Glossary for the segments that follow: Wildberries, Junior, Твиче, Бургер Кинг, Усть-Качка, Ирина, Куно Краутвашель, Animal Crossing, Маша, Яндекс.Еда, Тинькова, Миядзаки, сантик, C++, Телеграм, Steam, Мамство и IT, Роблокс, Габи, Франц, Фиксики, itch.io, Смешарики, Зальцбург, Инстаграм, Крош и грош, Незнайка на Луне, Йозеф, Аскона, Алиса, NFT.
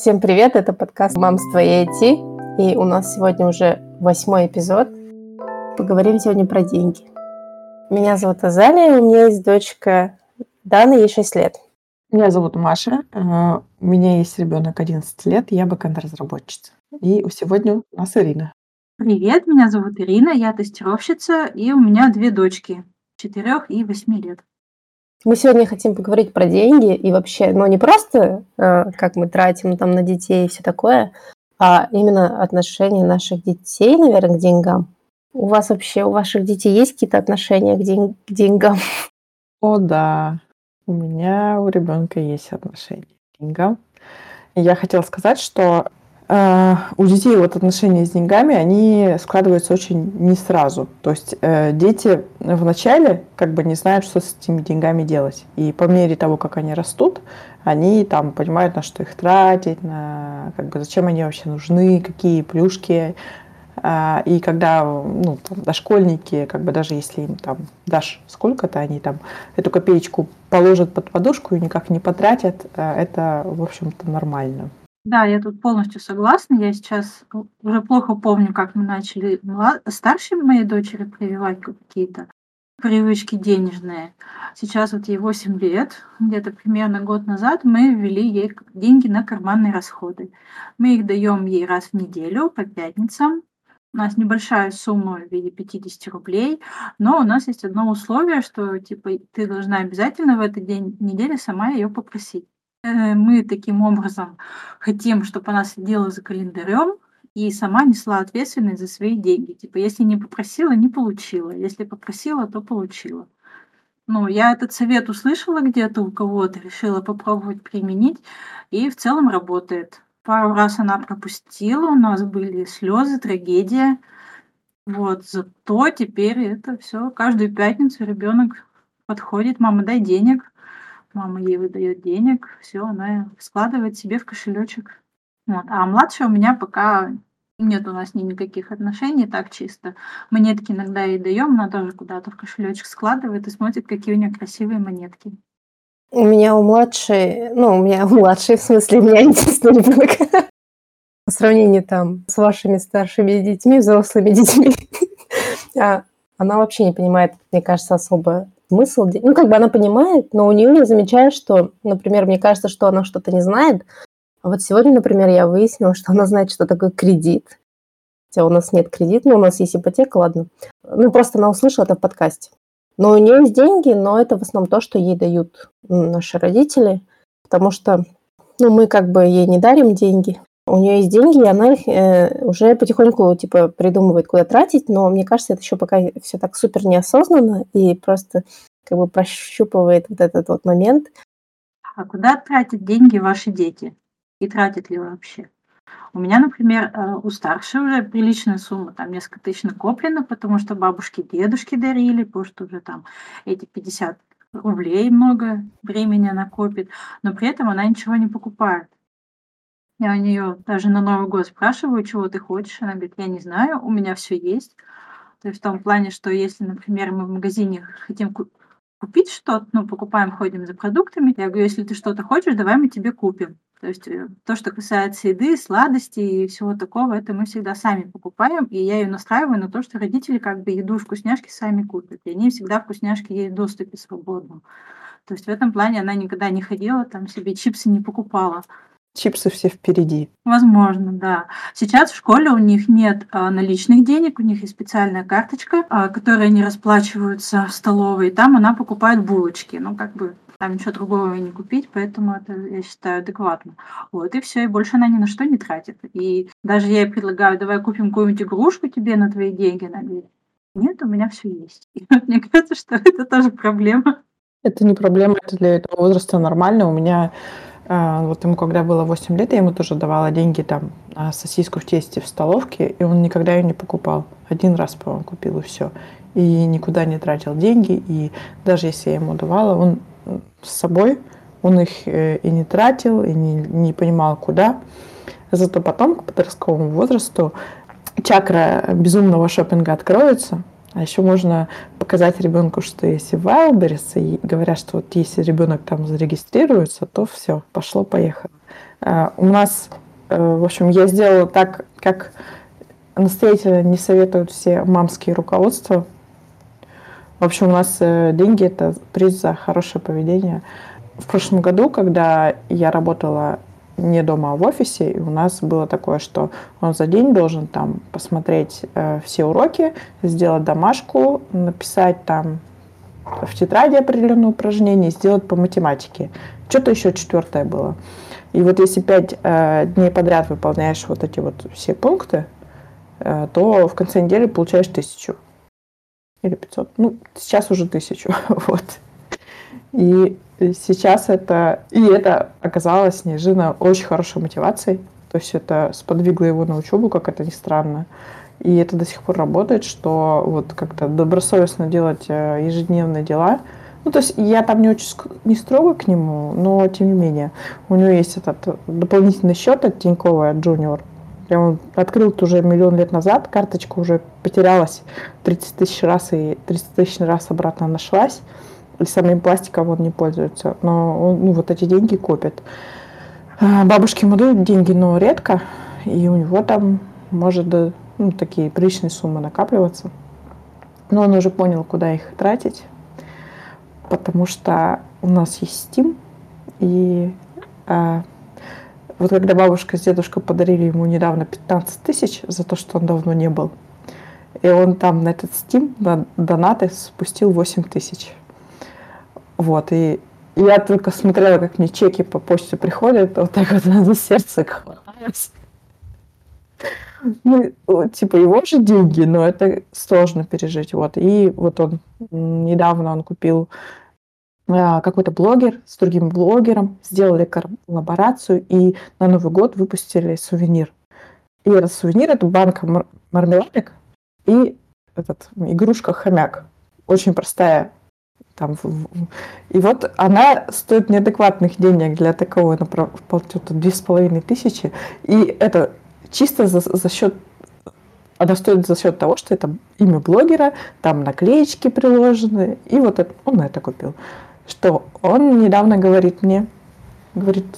Всем привет, это подкаст «Мамство и IT», и у нас сегодня уже 8-й эпизод. Поговорим сегодня про деньги. Меня зовут Азалия, у меня есть дочка Дана, ей 6 лет. Меня зовут Маша, у меня есть ребенок 11 лет, я бэкэнд-разработчица. И сегодня у нас Ирина. Привет, меня зовут Ирина, я тестировщица, и у меня две дочки, 4 и 8 лет. Мы сегодня хотим поговорить про деньги и вообще, не просто, как мы тратим там на детей и все такое, а именно отношение наших детей, наверное, к деньгам. У вас вообще, у ваших детей есть какие-то отношения к деньгам? О, да. У меня, у ребенка есть отношения к деньгам. Я хотела сказать, что у детей отношения с деньгами, они складываются очень не сразу. То есть дети вначале не знают, что с этими деньгами делать. И по мере того, как они растут, они понимают, на что их тратить, на зачем они вообще нужны, какие плюшки. И когда дошкольники, даже если им дашь сколько-то, они эту копеечку положат под подушку и никак не потратят, это, в общем-то, нормально. Да, я тут полностью согласна. Я сейчас уже плохо помню, как мы начали старшей моей дочери прививать какие-то привычки денежные. Сейчас ей 8 лет, где-то примерно год назад мы ввели ей деньги на карманные расходы. Мы их даем ей раз в неделю по пятницам. У нас небольшая сумма в виде 50 рублей, но у нас есть одно условие, что ты должна обязательно в этот день недели сама ее попросить. Мы таким образом хотим, чтобы она сидела за календарем и сама несла ответственность за свои деньги. Если не попросила, не получила. Если попросила, то получила. Я этот совет услышала где-то у кого-то, решила попробовать применить, и в целом работает. Пару раз она пропустила, у нас были слезы, трагедия. Зато теперь это все. Каждую пятницу ребенок подходит: мама, дай денег. Мама ей выдает денег, все, она складывает себе в кошелечек. А младшая у меня пока нет, у нас никаких отношений, так чисто. Монетки иногда ей даем, она тоже куда-то в кошелечек складывает и смотрит, какие у нее красивые монетки. У меня единственный ребенок. По сравнению с вашими старшими детьми, взрослыми детьми, она вообще не понимает, мне кажется, особо смысл. Она понимает, но у нее не замечает, что, например, мне кажется, что она что-то не знает. А сегодня, например, я выяснила, что она знает, что такое кредит. Хотя у нас нет кредита, но у нас есть ипотека, ладно. Просто она услышала это в подкасте. Но у нее есть деньги, но это в основном то, что ей дают наши родители, потому что мы ей не дарим деньги. У нее есть деньги, и она их уже потихоньку придумывает, куда тратить, но мне кажется, это еще пока все так супер неосознанно и просто прощупывает этот момент. А куда тратят деньги ваши дети? И тратят ли вообще? У меня, например, у старшей уже приличная сумма, несколько тысяч накоплено, потому что бабушки, дедушки дарили, потому что уже эти 50 рублей много времени она копит, но при этом она ничего не покупает. Я у нее даже на Новый год спрашиваю, чего ты хочешь. Она говорит, я не знаю, у меня все есть. То есть в том плане, что если, например, мы в магазине хотим купить что-то, покупаем, ходим за продуктами, я говорю, если ты что-то хочешь, давай мы тебе купим. То есть то, что касается еды, сладостей и всего такого, это мы всегда сами покупаем. И я ее настраиваю на то, что родители еду и вкусняшки сами купят. И они всегда вкусняшки ей в доступе свободном. То есть в этом плане она никогда не ходила, себе чипсы не покупала. Чипсы все впереди. Возможно, да. Сейчас в школе у них нет наличных денег, у них есть специальная карточка, которой они расплачиваются в столовой, и там она покупает булочки. Там ничего другого не купить, поэтому это, я считаю, адекватно. И все, и больше она ни на что не тратит. И даже я ей предлагаю, давай купим какую-нибудь игрушку тебе на твои деньги, она говорит, нет, у меня все есть. И мне кажется, что это тоже проблема. Это не проблема, это для этого возраста нормально. У меня... ему когда было 8 лет, я ему тоже давала деньги на сосиску в тесте в столовке, и он никогда ее не покупал. Один раз, по-моему, купил, и все. И никуда не тратил деньги, и даже если я ему давала, он с собой, он их и не тратил, и не понимал, куда. Зато потом, к подростковому возрасту, чакра безумного шопинга откроется, А еще можно показать ребенку, что если Wildberries, и говорят, что вот если ребенок там зарегистрируется, то все, пошло-поехало. У нас, в общем, я сделала так, как настоятельно не советуют все мамские руководства. В общем, у нас деньги – это приз за хорошее поведение. В прошлом году, когда я работала не дома, а в офисе, и у нас было такое, что он за день должен там посмотреть все уроки, сделать домашку, написать там в тетради определенные упражнения, сделать по математике. Что-то еще четвертое было. И вот если 5 дней подряд выполняешь вот эти вот все пункты, то в конце недели получаешь 1000. Или 500. Ну, сейчас уже 1000. Вот. И сейчас это... И это оказалось неожиданно очень хорошей мотивацией. То есть это сподвигло его на учебу, как это ни странно. И это до сих пор работает, что вот как-то добросовестно делать ежедневные дела. Ну, то есть я там не очень не строго к нему, но тем не менее. У него есть этот дополнительный счет от Тинькова, от Junior. Прям открыл уже миллион лет назад, карточка уже потерялась 30 000 раз и 30 000 раз обратно нашлась. И самим пластиком он не пользуется, но он, ну, вот эти деньги копит. Бабушки ему дают деньги, но редко, и у него там может такие приличные суммы накапливаться. Но он уже понял, куда их тратить, потому что у нас есть Steam, и вот когда бабушка с дедушкой подарили ему недавно 15 000 за то, что он давно не был, и он там на этот Steam, на донаты спустил 8 000. Вот, и я только смотрела, как мне чеки по почте приходят, вот так вот на сердце хваталось. Ну, типа его же деньги, но это сложно пережить. Вот, и вот он, недавно он купил какой-то блогер с другим блогером, сделали коллаборацию и на Новый год выпустили сувенир. И этот сувенир — это банка мармеладок и игрушка-хомяк. Очень простая. Там. И вот она стоит неадекватных денег для такого, например, 2500. И это чисто за счет... Она стоит за счет того, что это имя блогера, там наклеечки приложены. И вот это, он это купил. Что он недавно говорит мне,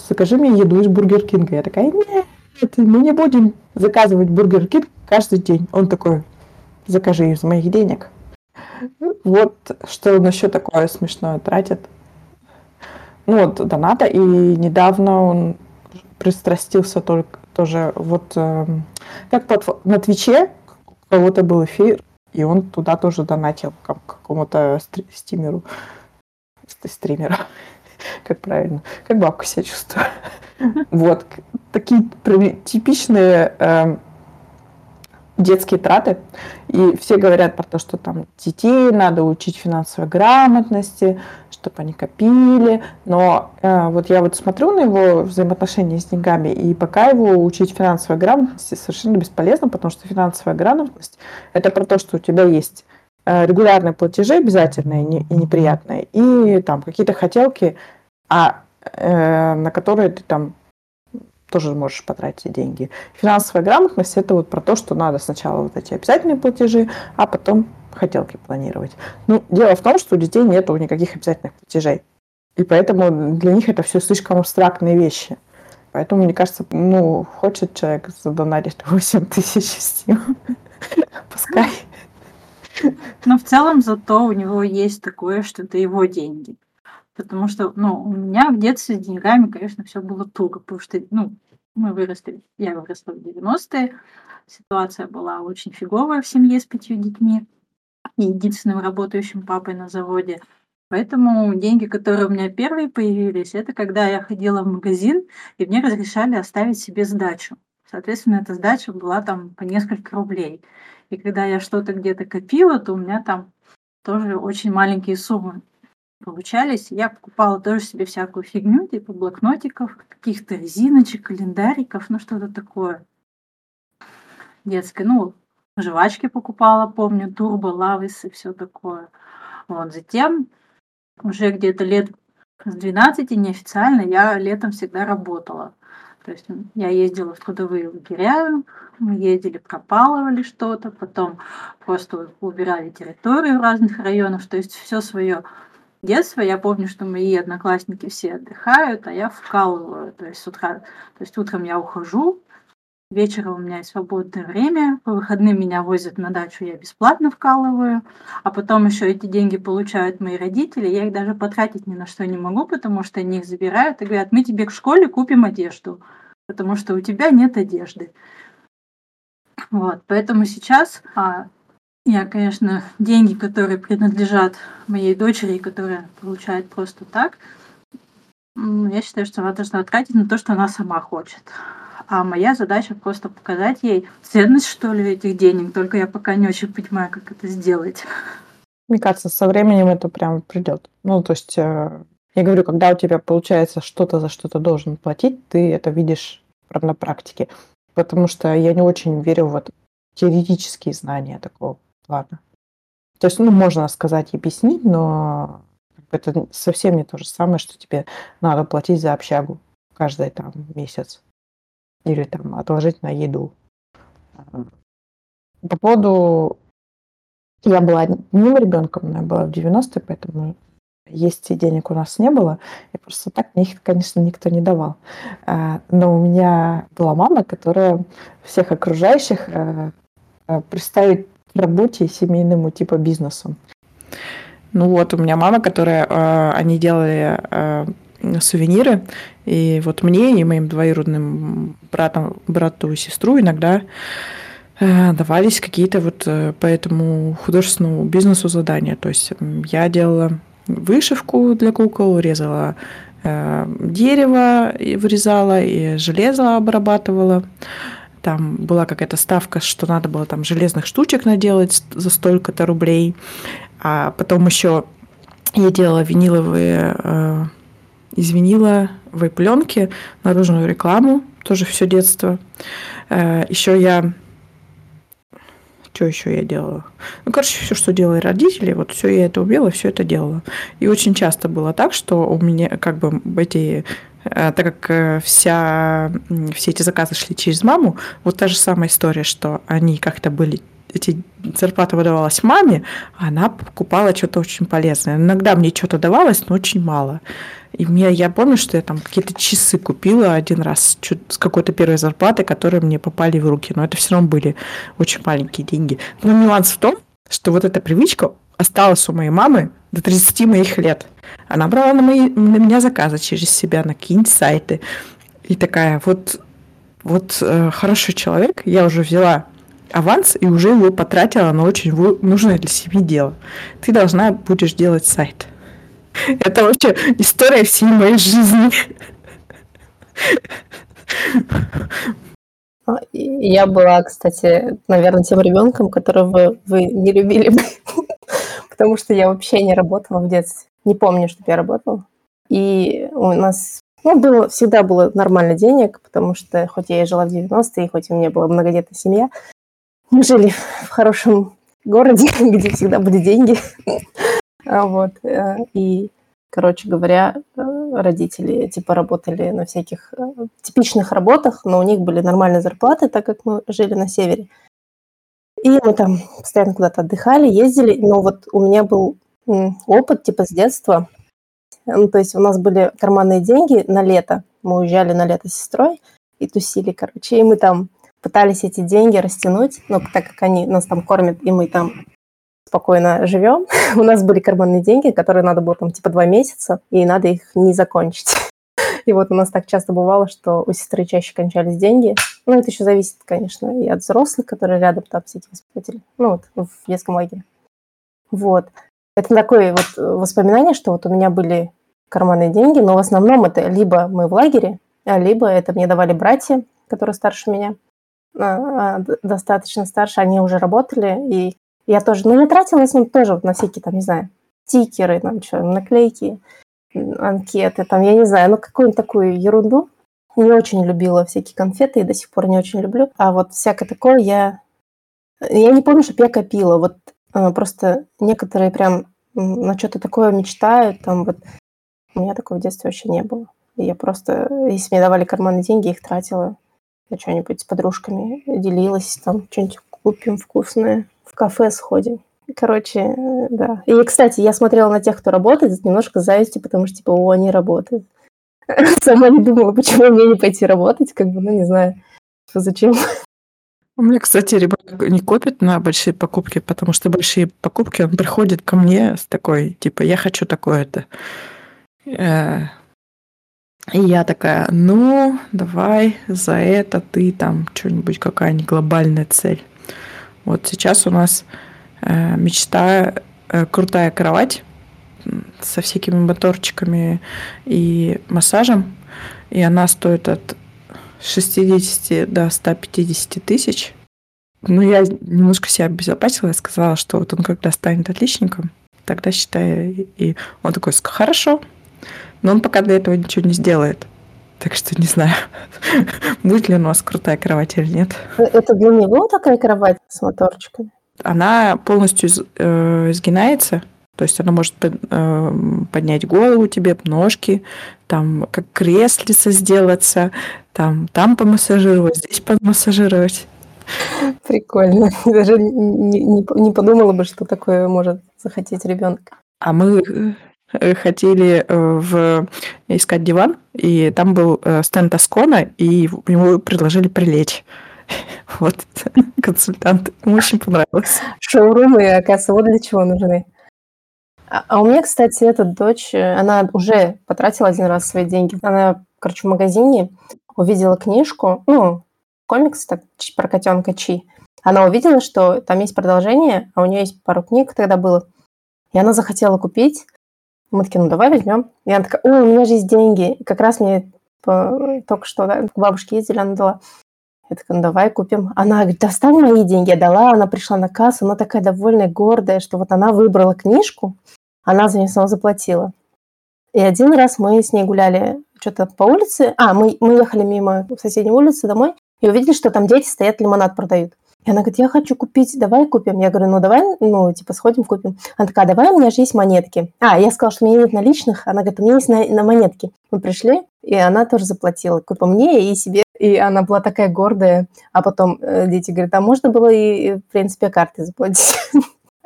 закажи мне еду из Бургер Кинга. Я такая, нет, мы не будем заказывать Бургер Кинг каждый день. Он такой, закажи из моих денег. Вот что он еще такое смешное тратит. Ну вот, доната. И недавно он пристрастился тоже вот... Как на Твиче у кого-то был эфир, и он туда тоже донатил какому-то стримеру. Как правильно? Как бабка себя чувствует. Вот. Такие типичные... детские траты, и все говорят про то, что там детей надо учить финансовой грамотности, чтобы они копили, но вот я вот смотрю на его взаимоотношения с деньгами, и пока его учить финансовой грамотности совершенно бесполезно, потому что финансовая грамотность — это про то, что у тебя есть регулярные платежи, обязательные и неприятные, и там какие-то хотелки, на которые ты там тоже можешь потратить деньги. Финансовая грамотность — это вот про то, что надо сначала вот эти обязательные платежи, а потом хотелки планировать. Ну, дело в том, что у детей нету никаких обязательных платежей. И поэтому для них это все слишком абстрактные вещи. Поэтому, мне кажется, хочет человек задонатить 8 000 стим. Пускай. Но в целом зато у него есть такое, что это его деньги. Потому что, у меня в детстве с деньгами, конечно, все было туго, потому что, я выросла в 90-е, ситуация была очень фиговая в семье с 5 детьми и единственным работающим папой на заводе. Поэтому деньги, которые у меня первые появились, это когда я ходила в магазин, и мне разрешали оставить себе сдачу. Соответственно, эта сдача была там по несколько рублей. И когда я что-то где-то копила, то у меня там тоже очень маленькие суммы получались. Я покупала тоже себе всякую фигню, типа блокнотиков, каких-то резиночек, календариков, что-то такое детское. Жвачки покупала, помню, турбо, лавис и все такое. Вот, затем уже где-то лет с 12 неофициально я летом всегда работала. То есть я ездила в трудовые лагеря, мы ездили, пропалывали что-то, потом просто убирали территорию разных районов, то есть все свое детство. Я помню, что мои одноклассники все отдыхают, а я вкалываю. То есть с утра, то есть утром я ухожу, вечером у меня есть свободное время, по выходным меня возят на дачу, я бесплатно вкалываю, а потом еще эти деньги получают мои родители, я их даже потратить ни на что не могу, потому что они их забирают и говорят: мы тебе к школе купим одежду, потому что у тебя нет одежды. Вот, поэтому сейчас я, конечно, деньги, которые принадлежат моей дочери, которые она получает просто так, я считаю, что она должна тратить на то, что она сама хочет. А моя задача просто показать ей ценность, что ли, этих денег. Только я пока не очень понимаю, как это сделать. Мне кажется, со временем это прям придет. Ну, то есть, я говорю, когда у тебя получается что-то за что-то должен платить, ты это видишь прям на практике. Потому что я не очень верю в теоретические знания такого плана. То есть, ну, можно сказать и объяснить, но это совсем не то же самое, что тебе надо платить за общагу каждый там месяц. Или там отложить на еду. По поводу... Я была одним ребенком, но я была в 90-е, поэтому есть и денег у нас не было. И просто так мне их, конечно, никто не давал. Но у меня была мама, которая всех окружающих представит к работе и семейному типа бизнесу. Ну вот, у меня мама, которая... Они делали... сувениры. И вот мне и моим двоюродным брату и сестру иногда давались какие-то вот по этому художественному бизнесу задания. То есть я делала вышивку для кукол, резала дерево, вырезала, и железо обрабатывала. Там была какая-то ставка, что надо было там железных штучек наделать за столько-то рублей. А потом еще я делала из виниловой пленки, наружную рекламу, тоже все детство. Еще я... Что еще я делала? Ну, короче, все, что делали родители, вот все я это умела, все это делала. И очень часто было так, что у меня как бы эти... Так как все эти заказы шли через маму, вот та же самая история, что они как-то были... Зарплата выдавалась маме, а она покупала что-то очень полезное. Иногда мне что-то давалось, но очень мало. И я помню, что я там какие-то часы купила один раз с какой-то первой зарплаты, которые мне попали в руки. Но это все равно были очень маленькие деньги. Но нюанс в том, что вот эта привычка осталась у моей мамы до 30 моих лет. Она брала на меня заказы через себя, на какие-нибудь сайты. И такая, вот хороший человек, я уже взяла аванс и уже его потратила на очень нужное для семьи дело. Ты должна будешь делать сайт. Это вообще история всей моей жизни. Я была, кстати, наверное, тем ребенком, которого вы не любили бы, потому что я вообще не работала в детстве. Не помню, чтобы я работала. И у нас всегда было нормально денег, потому что хоть я и жила в 90-е, и хоть у меня была многодетная семья, мы жили в хорошем городе, где всегда были деньги. Вот. И, короче говоря, родители типа работали на всяких типичных работах, но у них были нормальные зарплаты, так как мы жили на севере. И мы там постоянно куда-то отдыхали, ездили. Но вот у меня был опыт типа с детства. Ну, то есть у нас были карманные деньги на лето. Мы уезжали на лето с сестрой и тусили, короче. И мы там пытались эти деньги растянуть, но так как они нас там кормят, и мы там спокойно живем, у нас были карманные деньги, которые надо было там типа 2 месяца, и надо их не закончить. И вот у нас так часто бывало, что у сестры чаще кончались деньги. Ну, это еще зависит, конечно, и от взрослых, которые рядом там все эти воспитатели, в детском лагере. Вот. Это такое вот воспоминание, что вот у меня были карманные деньги, но в основном это либо мы в лагере, либо это мне давали братья, которые старше меня, достаточно старше, они уже работали, и я тоже, я тратила с ним тоже на всякие там, не знаю, стикеры, наклейки, анкеты, там, я не знаю, какую-нибудь такую ерунду. Не очень любила всякие конфеты и до сих пор не очень люблю, а вот всякое такое я не помню, чтобы я копила, вот просто некоторые прям на что-то такое мечтают, там вот у меня такого в детстве вообще не было. Я просто, если мне давали карманные деньги, их тратила на что-нибудь с подружками, делилась, там, что-нибудь купим вкусное, в кафе сходим. Короче, да. И, кстати, я смотрела на тех, кто работает, немножко завистью, потому что, типа, о, они работают. Сама не думала, почему мне не пойти работать, как бы, ну, не знаю, зачем. У меня, кстати, ребенок не копит на большие покупки, потому что большие покупки, он приходит ко мне с такой, типа, я хочу такое-то. И я такая, ну, давай за это ты там что-нибудь, какая-нибудь глобальная цель. Вот сейчас у нас мечта крутая кровать со всякими моторчиками и массажем, и она стоит от 60 до 150 тысяч. Но я немножко себя обезопасила, я сказала, что вот он когда станет отличником, тогда считаю, и он такой, хорошо, но он пока для этого ничего не сделает. Так что не знаю, будет ли у нас крутая кровать или нет. Это для него такая кровать с моторчиками? Она полностью сгинается, то есть она может поднять голову тебе, ножки, там как креслица сделаться, там помассажировать, здесь помассажировать. Прикольно. Даже не подумала бы, что такое может захотеть ребенок. А мы хотели искать диван, и там был стенд Аскона, и ему предложили прилечь. Вот, консультант. Ему очень понравилось. Шоурумы, оказывается, вот для чего нужны. А у меня, кстати, эта дочь, она уже потратила один раз свои деньги. Она, короче, в магазине увидела книжку, ну, комикс так, про котенка Чи. Она увидела, что там есть продолжение, а у нее есть пару книг тогда было. И она захотела купить. Мы такие, ну, давай возьмем. И она такая, ой, у меня же есть деньги. И как раз мне только что к бабушке ездили, она дала. Я такая, ну, давай купим. Она говорит, достань мои деньги. Я дала, она пришла на кассу, она такая довольная, гордая, что вот она выбрала книжку, она за нее сама заплатила. И один раз мы с ней гуляли что-то по улице. Мы ехали мимо соседней улицы домой и увидели, что там дети стоят, лимонад продают. И она говорит, я хочу купить, давай купим. Я говорю, ну, давай, ну, типа, сходим, купим. Она такая, давай, у меня же есть монетки. Я сказала, что у меня нет наличных. Она говорит, у меня есть на монетки. Мы пришли, и она тоже заплатила. Купа мне и себе. И она была такая гордая. А потом дети говорят, а можно было и, в принципе, карты заплатить?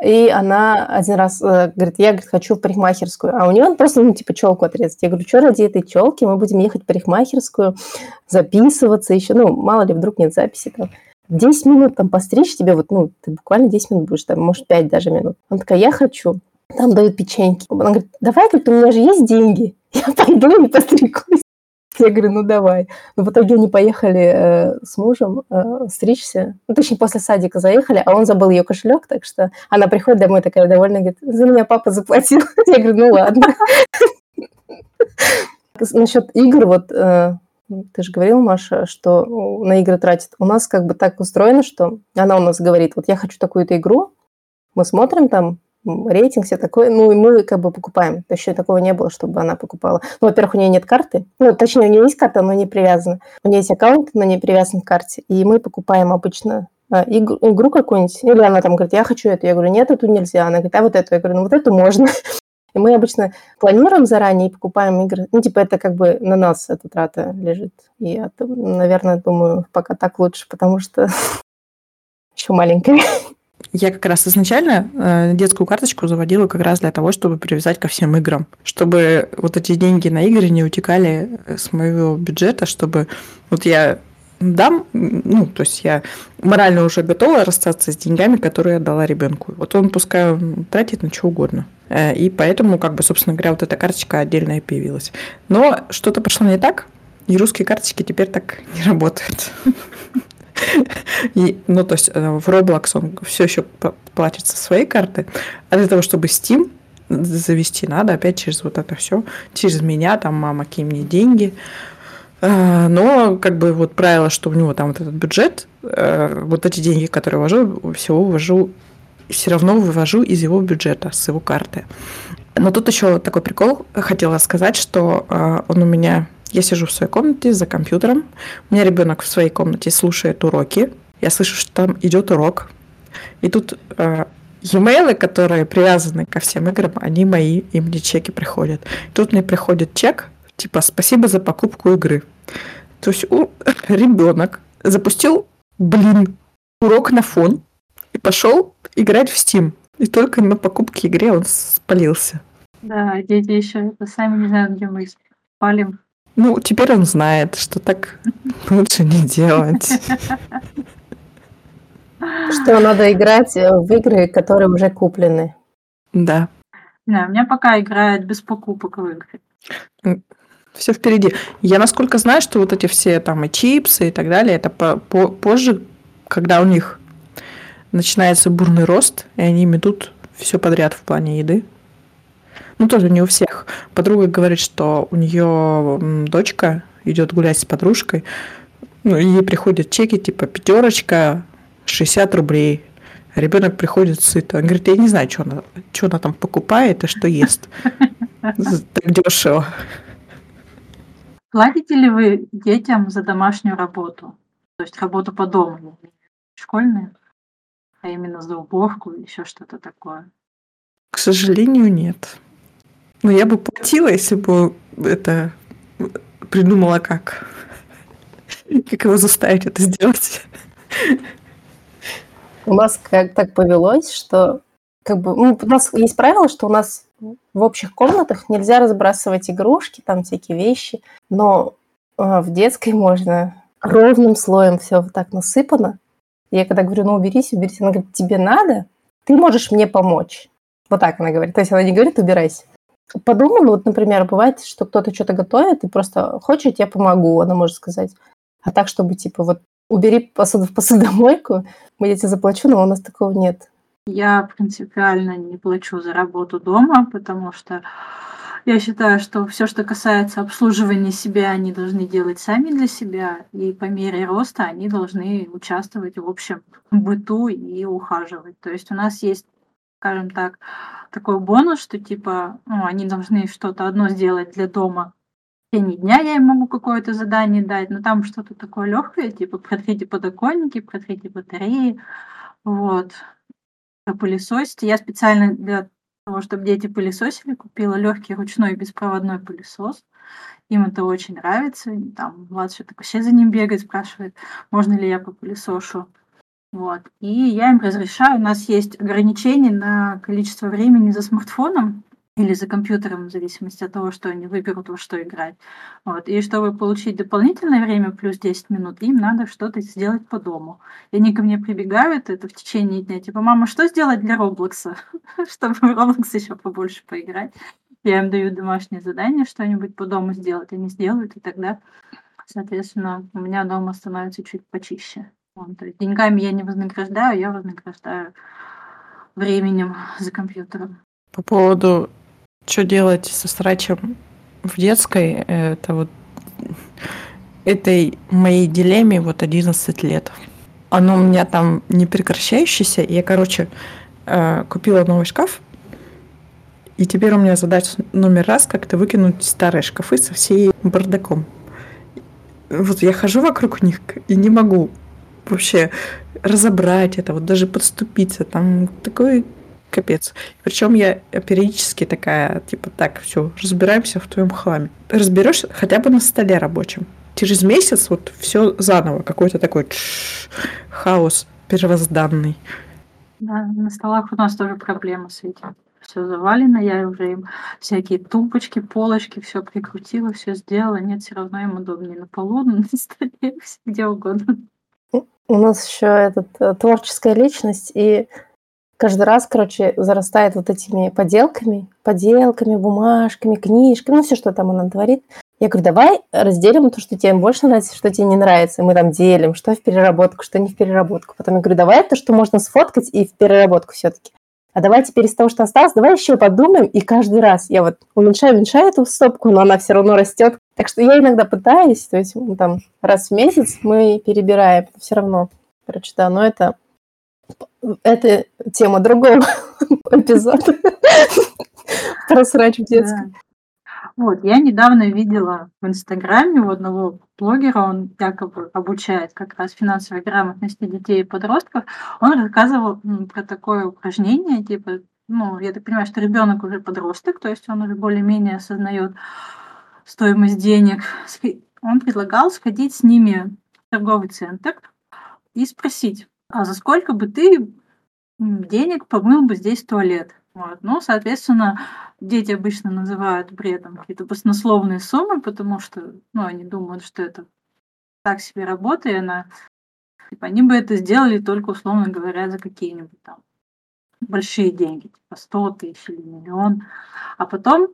И она один раз говорит, я хочу в парикмахерскую. А у нее просто, ну, типа, челку отрезать. Я говорю, что ради этой челки мы будем ехать в парикмахерскую, записываться еще. Ну, мало ли, вдруг нет записи там. 10 минут там постричь тебе, вот, ну, ты буквально 10 минут будешь, там, может, 5 даже минут. Она такая, я хочу. Там дают печеньки. Она говорит, давай, говорит, у меня же есть деньги. Я пойду и постригусь. Я говорю, ну, давай. Но в итоге они поехали с мужем стричься. Ну, точнее, после садика заехали, а он забыл ее кошелек, так что она приходит домой такая довольная, говорит, за меня папа заплатил. Я говорю, ну, ладно. Насчет игр, вот... Ты же говорила, Маша, что на игры тратит. У нас как бы так устроено, что она у нас говорит, вот я хочу такую-то игру, мы смотрим там, рейтинг, все такое, ну и мы как бы покупаем. Еще такого не было, чтобы она покупала. Ну, во-первых, у нее нет карты. Ну, точнее, у нее есть карта, но не привязана. У нее есть аккаунт, но не привязан к карте. И мы покупаем обычно игру какую-нибудь. Или она там говорит, я хочу эту. Я говорю, нет, эту нельзя. Она говорит, а вот эту. Я говорю, ну вот эту можно. И мы обычно планируем заранее и покупаем игры. Ну, типа, это как бы на нас эта трата лежит. И я, наверное, думаю, пока так лучше, потому что еще маленькая. Я как раз изначально детскую карточку заводила как раз для того, чтобы привязать ко всем играм. Чтобы вот эти деньги на игры не утекали с моего бюджета, чтобы вот я дам, ну, то есть я морально уже готова расстаться с деньгами, которые я дала ребенку. Вот он пускай тратит на что угодно. И поэтому, как бы, собственно говоря, вот эта карточка отдельная появилась. Но что-то пошло не так, и русские карточки теперь так не работают. Ну, то есть в Роблокс он все еще платит со своей карты, а для того, чтобы Steam завести, надо опять через вот это все, через меня, там, мама, кинь мне деньги. Но, как бы, вот правило, что у него там вот этот бюджет, вот эти деньги, которые ввожу, всего ввожу, все равно вывожу из его бюджета, с его карты. Но тут еще такой прикол. Хотела сказать, что он у меня... Я сижу в своей комнате за компьютером. У меня ребенок в своей комнате слушает уроки. Я слышу, что там идет урок. И тут e-mail, которые привязаны ко всем играм, они мои, и мне чеки приходят. Тут мне приходит чек типа «Спасибо за покупку игры». То есть ребенок запустил, урок на фон и пошел играть в Steam. И только на покупке игры он спалился. Да, дети еще сами не знают, где мы спалим. Ну, теперь он знает, что так лучше не делать. Что надо играть в игры, которые уже куплены. Да. Да, у меня пока играет без покупок в игры. Все впереди. Я насколько знаю, что вот эти все там и чипсы и так далее, это позже, когда у них начинается бурный рост, и они метут все подряд в плане еды. Ну, тоже не у всех. Подруга говорит, что у нее дочка идет гулять с подружкой, ну, и ей приходят чеки, типа, 50 рублей. Ребенок приходит сыто. Он говорит, я не знаю, что она там покупает и что ест. Так дешево. Платите ли вы детям за домашнюю работу? То есть работу по дому? Школьную? А именно за уборку и еще что-то такое? К сожалению, нет. Но я бы платила, если бы это придумала как. Как его заставить это сделать? У нас как так повелось, что как бы, ну, у нас есть правило, что у нас в общих комнатах нельзя разбрасывать игрушки, там всякие вещи, но в детской можно ровным слоем все вот так насыпано. Я когда говорю, ну, уберись, она говорит, тебе надо, ты можешь мне помочь. Вот так она говорит. То есть она не говорит, убирайся. Подумала, вот, например, бывает, что кто-то что-то готовит, и просто хочешь, я помогу, она может сказать. А так, чтобы типа вот убери посуду в посудомойку, я тебе заплачу, но у нас такого нет. Я принципиально не плачу за работу дома, потому что я считаю, что все, что касается обслуживания себя, они должны делать сами для себя, и по мере роста они должны участвовать в общем быту и ухаживать. То есть у нас есть, скажем так, такой бонус, что типа они должны что-то одно сделать для дома. В течение дня я им могу какое-то задание дать, но там что-то такое легкое, типа протрите подоконники, протрите батареи, вот, пылесосить. Я специально для того, чтобы дети пылесосили, купила легкий ручной беспроводной пылесос. Им это очень нравится. Там младший так вообще за ним бегает, спрашивает, можно ли я попылесошу. Вот. И я им разрешаю. У нас есть ограничения на количество времени за смартфоном или за компьютером, в зависимости от того, что они выберут, во что играть. Вот. И чтобы получить дополнительное время, плюс 10 минут, им надо что-то сделать по дому. И они ко мне прибегают, это в течение дня, типа, мама, что сделать для Роблокса? Чтобы в Роблокс еще побольше поиграть. Я им даю домашнее задание, что-нибудь по дому сделать. Они сделают, и тогда, соответственно, у меня дома становится чуть почище. Вот. То есть деньгами я не вознаграждаю, я вознаграждаю временем за компьютером. По поводу что делать со срачем в детской, это вот этой моей дилемме вот 11 лет. Оно у меня там не прекращающееся. Я, купила новый шкаф, и теперь у меня задача номер раз как-то выкинуть старые шкафы со всей бардаком. Вот я хожу вокруг них и не могу вообще разобрать это, вот даже подступиться. Там такой капец. Причем я периодически такая, типа, так, все, разбираемся в твоем хламе. Разберешь хотя бы на столе рабочем. Через месяц вот все заново, какой-то такой хаос первозданный. Да, на столах у нас тоже проблемы с этим. Все завалено, я уже им всякие тумбочки, полочки, все прикрутила, все сделала. Нет, все равно им удобнее на полу, на столе, где угодно. У нас еще творческая личность, и каждый раз, зарастает вот этими поделками, бумажками, книжками, ну, все, что там она творит. Я говорю, давай разделим то, что тебе больше нравится, что тебе не нравится. И мы там делим, что в переработку, что не в переработку. Потом я говорю, давай то, что можно сфоткать, и в переработку все-таки. А давай теперь из того, что осталось, давай еще подумаем. И каждый раз я вот уменьшаю эту стопку, но она все равно растет. Так что я иногда пытаюсь, то есть там раз в месяц мы перебираем. Все равно, да, но это... Это тема другого эпизода про срач в детстве. Вот, я недавно видела в Инстаграме у одного блогера, он якобы обучает как раз финансовой грамотности детей и подростков, он рассказывал про такое упражнение, типа, ну, я так понимаю, что ребенок уже подросток, то есть он уже более-менее осознает стоимость денег, он предлагал сходить с ними в торговый центр и спросить, а за сколько бы ты денег помыл бы здесь туалет? Вот. Ну, соответственно, дети обычно называют бредом какие-то баснословные суммы, потому что они думают, что это так себе работа, и они бы это сделали только, условно говоря, за какие-нибудь там большие деньги, типа 100 тысяч или миллион. А потом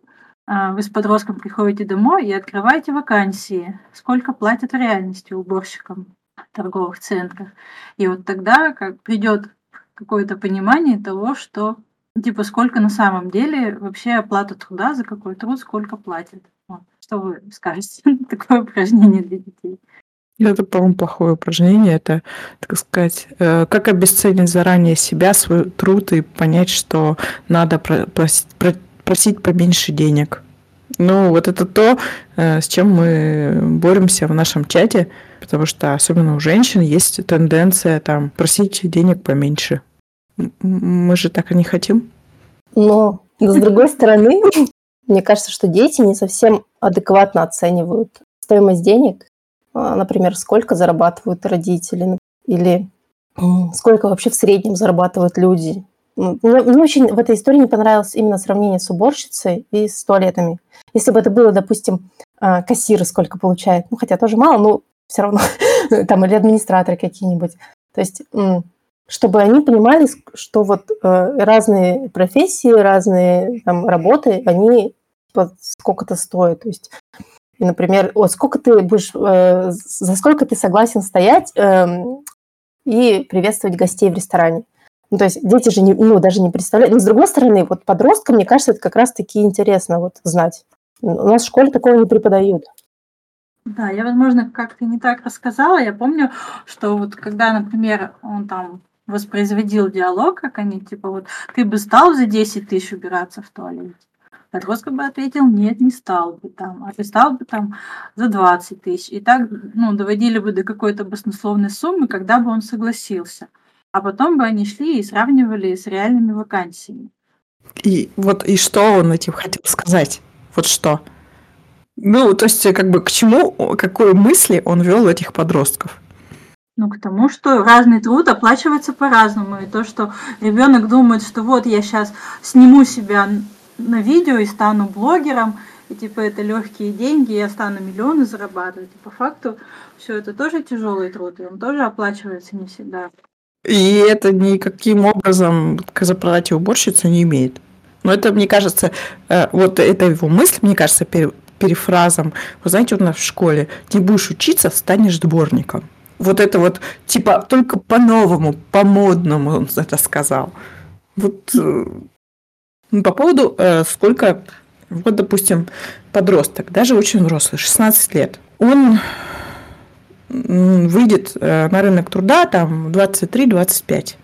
вы с подростком приходите домой и открываете вакансии, сколько платят в реальности уборщикам в торговых центрах. И вот тогда придет какое-то понимание того, что типа сколько на самом деле вообще оплата труда, за какой труд сколько платят. Вот. Что вы скажете? Такое упражнение для детей. Это, по-моему, плохое упражнение. Это, так сказать, как обесценить заранее себя, свой труд и понять, что надо просить поменьше денег. Ну, вот это то, с чем мы боремся в нашем чате, потому что особенно у женщин есть тенденция там просить денег поменьше. Мы же так и не хотим. Но, с другой стороны, мне кажется, что дети не совсем адекватно оценивают стоимость денег. Например, сколько зарабатывают родители или сколько вообще в среднем зарабатывают люди. Мне очень в этой истории не понравилось именно сравнение с уборщицей и с туалетами. Если бы это было, допустим, кассиры сколько получают, хотя тоже мало, но все равно, там, или администраторы какие-нибудь. То есть, чтобы они понимали, что вот разные профессии, разные там, работы, они сколько-то стоят. То есть, например, сколько ты будешь, за сколько ты согласен стоять и приветствовать гостей в ресторане. Ну, то есть дети же даже не представляют. Но, с другой стороны, вот подросткам, мне кажется, это как раз-таки интересно знать. У нас в школе такого не преподают. Да, я, возможно, как-то не так рассказала. Я помню, что вот когда, например, он там воспроизводил диалог, как они, типа, вот, ты бы стал за 10 тысяч убираться в туалете? Подросток бы ответил, нет, не стал бы там, а ты стал бы там за 20 тысяч. И так, доводили бы до какой-то баснословной суммы, когда бы он согласился. А потом бы они шли и сравнивали с реальными вакансиями. И что он этим хотел сказать? Вот что? То есть, к чему, какой мысли он вел этих подростков? К тому, что разный труд оплачивается по-разному. И то, что ребенок думает, что вот я сейчас сниму себя на видео и стану блогером, и типа это легкие деньги, я стану миллионы зарабатывать. И по факту все это тоже тяжелый труд, и он тоже оплачивается не всегда. И это никаким образом к зарплате уборщицу не имеет. Но это, мне кажется, вот эта его мысль, мне кажется, перефразом. Вы знаете, у нас в школе не будешь учиться, станешь дворником. Вот это вот, типа, только по-новому, по-модному он это сказал. Вот по поводу сколько, вот, допустим, подросток, даже очень взрослый, 16 лет, он выйдет на рынок труда там 23-25.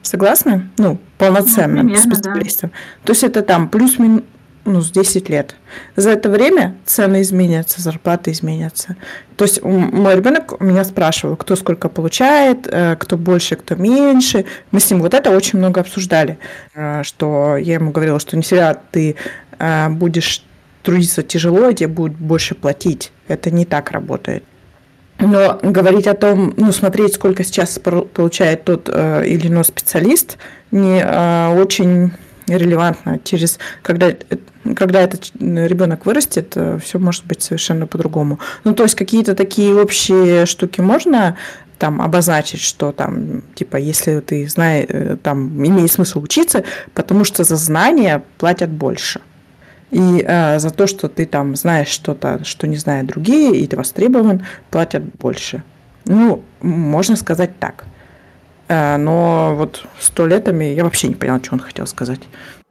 Согласны? Полноценно. Примерно, да. То есть это там плюс-минус 10 лет. За это время цены изменятся, зарплаты изменятся. То есть мой ребенок меня спрашивал, кто сколько получает, кто больше, кто меньше. Мы с ним вот это очень много обсуждали. Что я ему говорила, что не всегда ты будешь трудиться тяжело, и тебе будут больше платить. Это не так работает. Но говорить о том, смотреть, сколько сейчас получает тот или иной специалист, не очень релевантно. Когда этот ребенок вырастет, все может быть совершенно по-другому. То есть какие-то такие общие штуки можно там обозначить, что там, типа, если ты знаешь, там имеет смысл учиться, потому что за знания платят больше. И за то, что ты там знаешь что-то, что не знают другие, и ты востребован, платят больше. Можно сказать так. Но вот с туалетами я вообще не поняла, что он хотел сказать.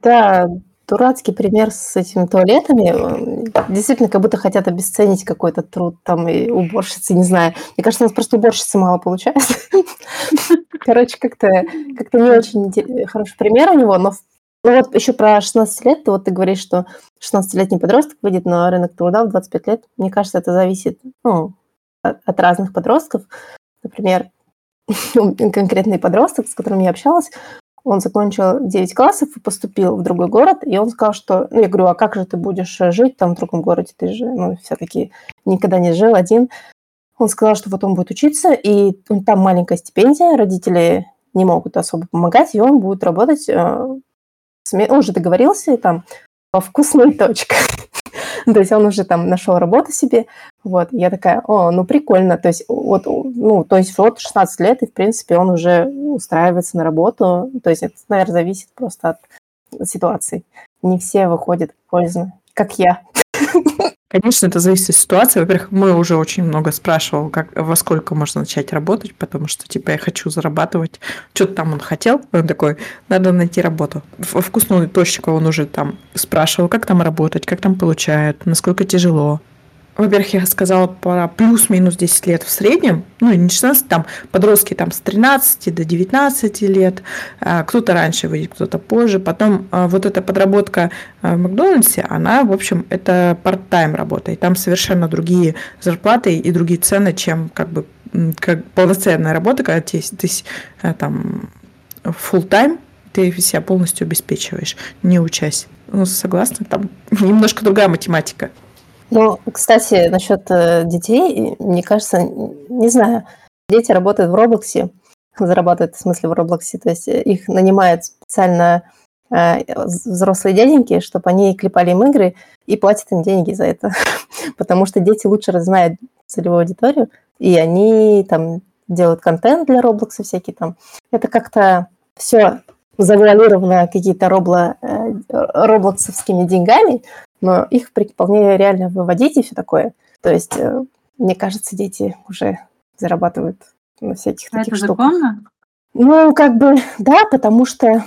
Да, дурацкий пример с этими туалетами. Действительно, как будто хотят обесценить какой-то труд там и уборщицы, не знаю. Мне кажется, у нас просто уборщицы мало получается. Короче, как-то не очень хороший пример у него, но... вот еще про 16 лет, вот ты говоришь, что 16-летний подросток выйдет на рынок труда в 25 лет. Мне кажется, это зависит от разных подростков. Например, конкретный подросток, с которым я общалась, Он закончил 9 классов и поступил в другой город, и он сказал, что... Ну, я говорю, а как же ты будешь жить там в другом городе? Ты же, ну, все-таки никогда не жил один. Он сказал, что вот он будет учиться, и там маленькая стипендия, родители не могут особо помогать, и он будет работать... Он уже договорился, и там во вкусной точке. То есть он уже там нашел работу себе. Вот, я такая, о, ну прикольно. То есть вот, ну, то есть вот 16 лет, и, в принципе, он уже устраивается на работу. То есть это, наверное, зависит просто от ситуации. Не все выходят поздно, как я. Конечно, это зависит от ситуации. Во-первых, мы уже очень много спрашивали, во сколько можно начать работать, потому что, типа, я хочу зарабатывать. Что-то там он хотел, он такой, надо найти работу. Во вкусную точку он уже там спрашивал, как там работать, как там получают, насколько тяжело. Во-первых, я сказала про плюс-минус 10 лет в среднем, ну, не 16, там подростки там с 13 до 19 лет, кто-то раньше выйдет, кто-то позже. Потом вот эта подработка в Макдональдсе, она, в общем, это парт-тайм работа, и там совершенно другие зарплаты и другие цены, чем как бы как полноценная работа, когда ты там фулл-тайм, ты себя полностью обеспечиваешь, не учась. Ну, согласна, там немножко другая математика. Ну, кстати, насчет детей, мне кажется, не знаю, дети работают в Роблоксе, зарабатывают, в смысле, в Роблоксе, то есть их нанимают специально взрослые дяденьки, чтобы они клепали им игры и платят им деньги за это, потому что дети лучше знают целевую аудиторию, и они там делают контент для Роблокса всякий там. Это как-то все завуалировано какие-то роблоксовскими деньгами, но их вполне реально выводить и все такое. То есть, мне кажется, дети уже зарабатывают на всяких таких штуках. Это законно? Ну, как бы, да, потому что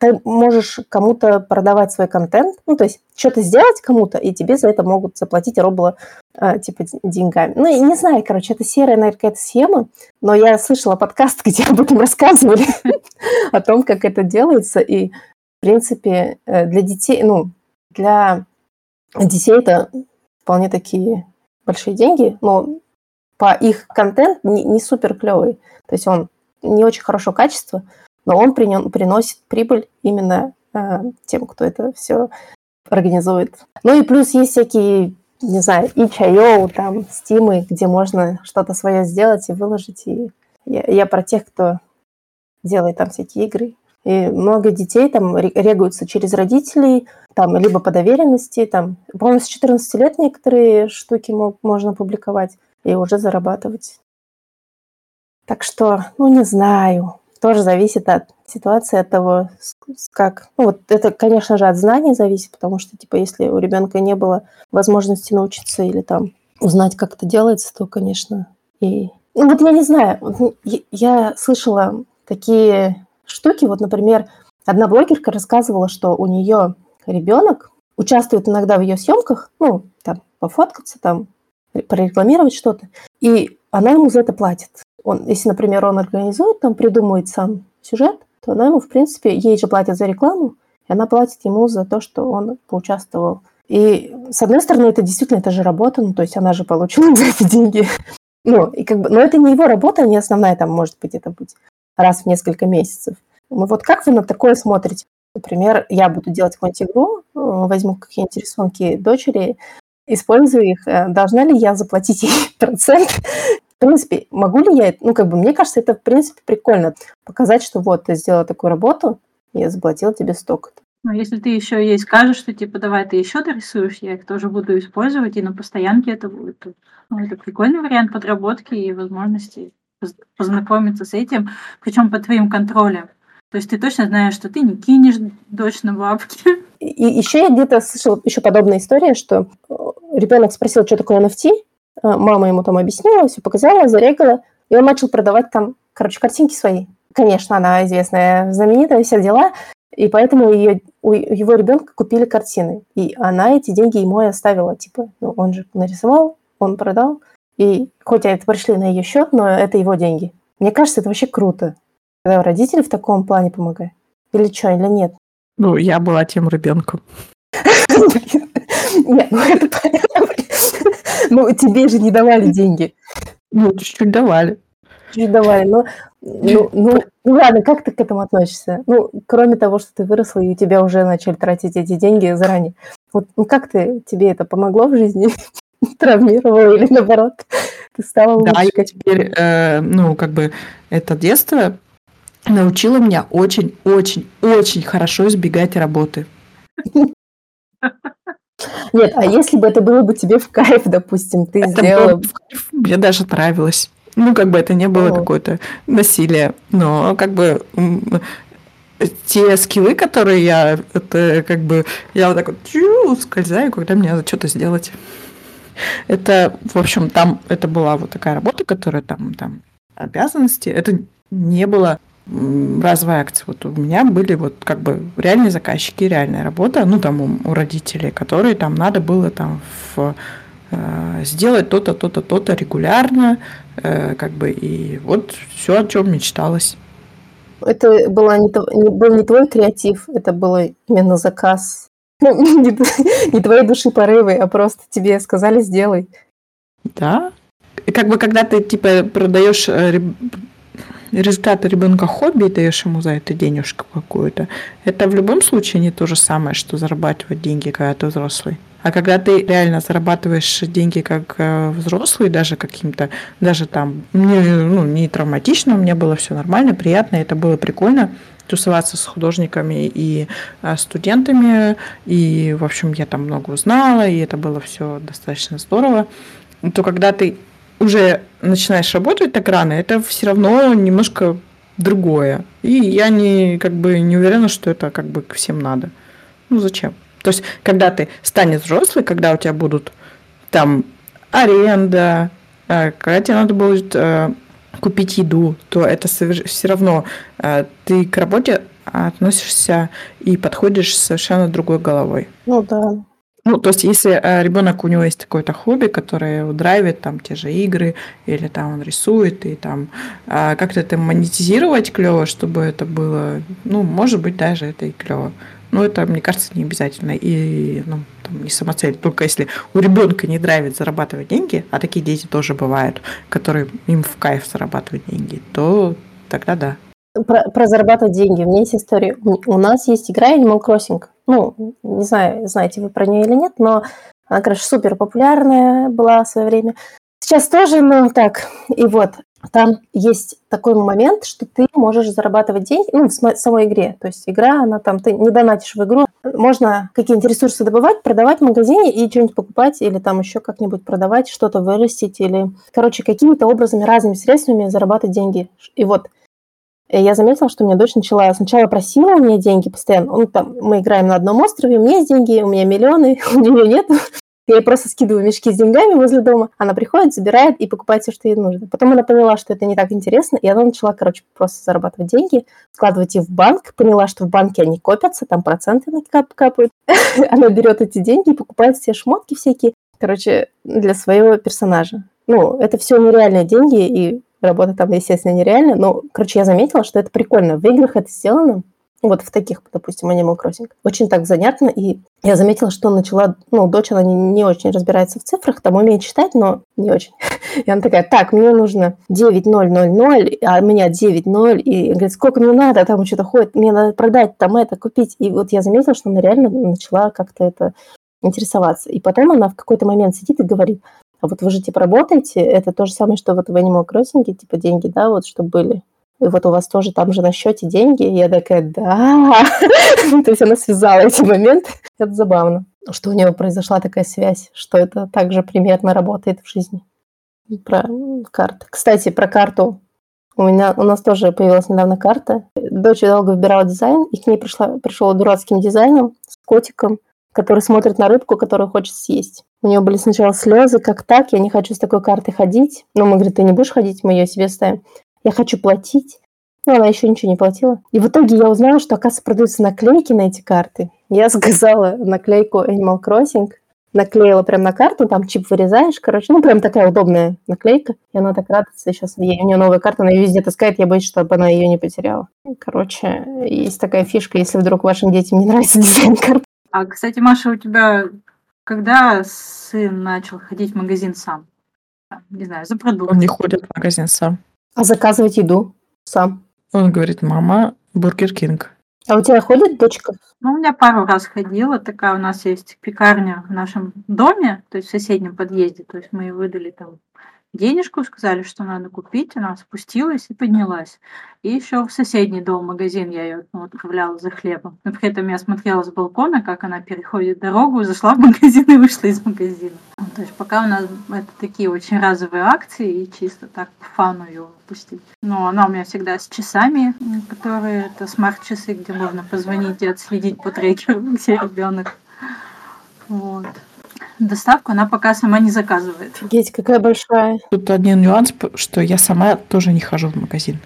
ты можешь кому-то продавать свой контент, ну, то есть что-то сделать кому-то, и тебе за это могут заплатить типа, деньгами. Ну, я не знаю, короче, это серая, наверное, какая-то схема, но я слышала подкаст, где об этом рассказывали, о том, как это делается, и, в принципе, для детей это вполне такие большие деньги, но по их контент не супер клевый. То есть он не очень хорошего качества, но он приносит прибыль именно тем, кто это все организует. Ну и плюс есть всякие, не знаю, itch.io, там, Steam, где можно что-то свое сделать и выложить. И я про тех, кто делает там всякие игры. И много детей там регаются через родителей, там, либо по доверенности. Там, по-моему, с 14 лет некоторые штуки можно публиковать и уже зарабатывать. Так что, ну, не знаю. Тоже зависит от ситуации, от того, как... Ну, вот это, конечно же, от знаний зависит, потому что, типа, если у ребенка не было возможности научиться или там узнать, как это делается, то, конечно, и... Ну, вот я не знаю. Я слышала такие... штуки. Вот, например, одна блогерка рассказывала, что у нее ребенок участвует иногда в ее съемках, ну, там, пофоткаться, там, прорекламировать что-то, и она ему за это платит. Если, например, он организует, там, придумывает сам сюжет, то она ему, в принципе, ей же платят за рекламу, и она платит ему за то, что он поучаствовал. И, с одной стороны, это действительно, это же работа, ну, то есть она же получила за эти деньги. Ну, и как бы, но это не его работа, не основная, там, может быть, это будет раз в несколько месяцев. Ну вот как вы на такое смотрите? Например, я буду делать какую-нибудь игру, возьму какие-нибудь рисунки дочери, использую их. Должна ли я заплатить ей процент? В принципе, могу ли я... Ну, как бы, мне кажется, это, в принципе, прикольно. Показать, что вот, ты сделала такую работу, я заплатила тебе столько-то. Ну, если ты еще ей скажешь, что, типа, давай ты еще дорисуешь, я их тоже буду использовать, и на постоянке это будет. Ну, это прикольный вариант подработки и возможностей познакомиться с этим, причем под твоим контролем. То есть ты точно знаешь, что ты не кинешь дочь на бабки. И еще я где-то слышала еще подобная история, что ребенок спросил, что такое NFT, мама ему там объяснила, все показала, зарегала, и он начал продавать там, короче, картинки свои. Конечно, она известная, знаменитая, все дела, и поэтому у его ребенка купили картины, и она эти деньги ему и оставила, типа, ну, он же нарисовал, он продал. И хоть это пришли на ее счет, но это его деньги. Мне кажется, это вообще круто. Когда родители в таком плане помогают. Или что, или нет? Ну, я была тем ребенком. Нет, ну это понятно. Ну, тебе же не давали деньги. Ну, чуть-чуть давали. Давай, ну ладно, как ты к этому относишься? Ну, кроме того, что ты выросла, и у тебя уже начали тратить эти деньги заранее. Вот, ну как ты, тебе это помогло в жизни? Травмировало или наоборот? Ты стала лучше? Да, я теперь, это детство научило меня очень-очень-очень хорошо избегать работы. Нет, а если бы это было бы тебе в кайф, допустим, ты это сделала... Было в кайф, мне даже нравилось. Это не было какое-то насилие. Но те скиллы, которые я... Это я скользаю, когда мне надо что-то сделать. Это, в общем, там это была вот такая работа, которая там обязанности. Это не было... разовая акция. Вот у меня были реальные заказчики, реальная работа, у родителей, которые надо было сделать то-то, то-то, то-то регулярно, и вот все, о чем мечталось. Это был не твой креатив, это был именно заказ. Не твоей души порывы, а просто тебе сказали «сделай». Да. И когда ты, продаешь результаты ребенка хобби и даешь ему за это денежку какую-то, это в любом случае не то же самое, что зарабатывать деньги, когда ты взрослый. А когда ты реально зарабатываешь деньги как взрослый, даже каким-то, не травматично, у меня было все нормально, приятно, это было прикольно тусоваться с художниками и студентами, и, в общем, я много узнала, и это было все достаточно здорово, то когда ты уже начинаешь работать так рано, это все равно немножко другое. И я не уверена, что это всем надо. Ну, зачем? То есть, когда ты станешь взрослый, когда у тебя будут аренда, когда тебе надо будет купить еду, то это все равно ты к работе относишься и подходишь с совершенно другой головой. Ну, да. То есть, если ребенок, у него есть какое-то хобби, которое его драйвит, те же игры, или он рисует, и как-то это монетизировать клево, чтобы это было, может быть, даже это и клево. Но это, мне кажется, не обязательно. И не самоцель. Только если у ребенка не драйвит зарабатывать деньги, а такие дети тоже бывают, которые им в кайф зарабатывают деньги, то тогда да. Про зарабатывать деньги. У меня есть история. У нас есть игра Animal Crossing. Не знаю, знаете вы про нее или нет, но она, короче, супер популярная была в свое время. Сейчас тоже, И вот, там есть такой момент, что ты можешь зарабатывать деньги, в самой игре. То есть игра, она ты не донатишь в игру. Можно какие-нибудь ресурсы добывать, продавать в магазине и что-нибудь покупать, или еще как-нибудь продавать, что-то вырастить, или, какими-то образами, разными средствами зарабатывать деньги. И вот, я заметила, что у меня дочь начала... Сначала просила у меня деньги постоянно. Мы играем на одном острове, у меня есть деньги, у меня миллионы, у нее нет. Я ей просто скидываю мешки с деньгами возле дома. Она приходит, забирает и покупает все, что ей нужно. Потом она поняла, что это не так интересно, и она начала, просто зарабатывать деньги, складывать их в банк. Поняла, что в банке они копятся, там проценты капают. Она берет эти деньги и покупает все шмотки всякие, для своего персонажа. Это все нереальные деньги, и... Работа там, естественно, нереальна, но, я заметила, что это прикольно. В играх это сделано, вот в таких, допустим, Animal Crossing. Очень так занятно, и я заметила, что начала... дочь, она не очень разбирается в цифрах, там умеет читать, но не очень. И она такая, мне нужно 9,000, а у меня 9,0, и говорит, сколько мне надо, там что-то ходит, мне надо продать, там это, купить. И вот я заметила, что она реально начала как-то это интересоваться. И потом она в какой-то момент сидит и говорит... А вот вы же, работаете, это то же самое, что в Animal Crossing, деньги, да, что были. И у вас тоже там же на счете деньги. И я такая, да. То есть она связала эти моменты. Это забавно, что у нее произошла такая связь, что это также примерно работает в жизни. Про карты. Кстати, про карту. У нас тоже появилась недавно карта. Дочь долго выбирала дизайн, и к ней пришел дурацким дизайном с котиком, который смотрит на рыбку, которую хочет съесть. У нее были сначала слезы, как так, я не хочу с такой картой ходить. Но мы говорим, ты не будешь ходить, мы ее себе ставим. Я хочу платить. Но она еще ничего не платила. И в итоге я узнала, что, оказывается, продаются наклейки на эти карты. Я заказала наклейку Animal Crossing, наклеила прям на карту, там чип вырезаешь, прям такая удобная наклейка. И она так радуется, сейчас у нее новая карта, она ее везде таскает, я боюсь, чтобы она ее не потеряла. Есть такая фишка, если вдруг вашим детям не нравится дизайн карты. А, кстати, Маша, у тебя... Когда сын начал ходить в магазин сам? Не знаю, за продуктами. Он не ходит в магазин сам. А заказывать еду сам? Он говорит: мама, Бургер Кинг. А у тебя ходит дочка? Ну, у меня пару раз ходила. Такая у нас есть пекарня в нашем доме, то есть в соседнем подъезде. То есть мы ей выдали там денежку, сказали, что надо купить. Она спустилась и поднялась. И еще в соседний дом, магазин, я ее отправляла за хлебом. Но при этом я смотрела с балкона, как она переходит дорогу, зашла в магазин и вышла из магазина. То есть пока у нас это такие очень разовые акции, и чисто так по фану ее пустить. Но она у меня всегда с часами, которые это смарт-часы, где можно позвонить и отследить по трекеру, где ребенок. Вот. Доставку она пока сама не заказывает. Офигеть, какая большая. Тут один нюанс, что я сама тоже не хожу в магазин.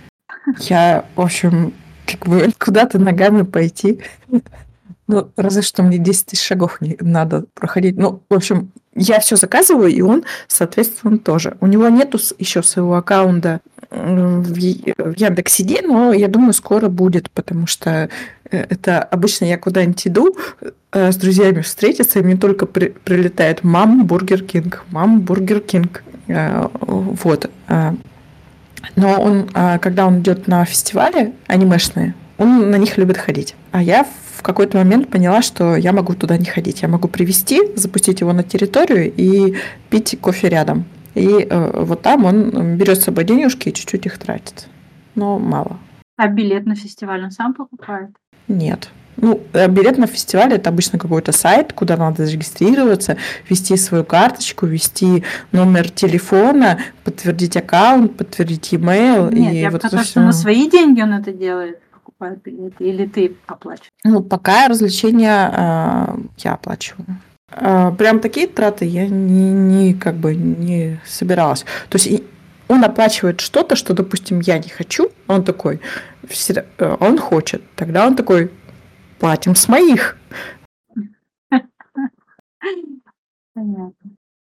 Я, в общем, как бы куда-то ногами пойти. Ну, разве что мне 10 тысяч шагов не надо проходить. Ну, в общем, я все заказываю, и он, соответственно, тоже. У него нету еще своего аккаунта в Яндекс.Еде, но я думаю, скоро будет, потому что это обычно я куда-нибудь иду с друзьями встретиться, и мне только прилетает: мам, Бургер Кинг, мам, Бургер Кинг. Вот. Но он, когда он идет на фестивали анимешные, он на них любит ходить. А я в какой-то момент поняла, что я могу туда не ходить. Я могу привезти, запустить его на территорию и пить кофе рядом. И вот там он берет с собой денежки и чуть-чуть их тратит. Но мало. А билет на фестиваль он сам покупает? Нет. Ну, билет на фестиваль – это обычно какой-то сайт, куда надо зарегистрироваться, ввести свою карточку, ввести номер телефона, подтвердить аккаунт, подтвердить e-mail. Нет, и я вот потому что на свои деньги он это делает. Или ты оплачиваешь? Ну, пока развлечения я оплачиваю. Прям такие траты я не собиралась. То есть он оплачивает что-то, что, допустим, я не хочу. Он такой, он хочет. Тогда он такой: платим с моих. Понятно.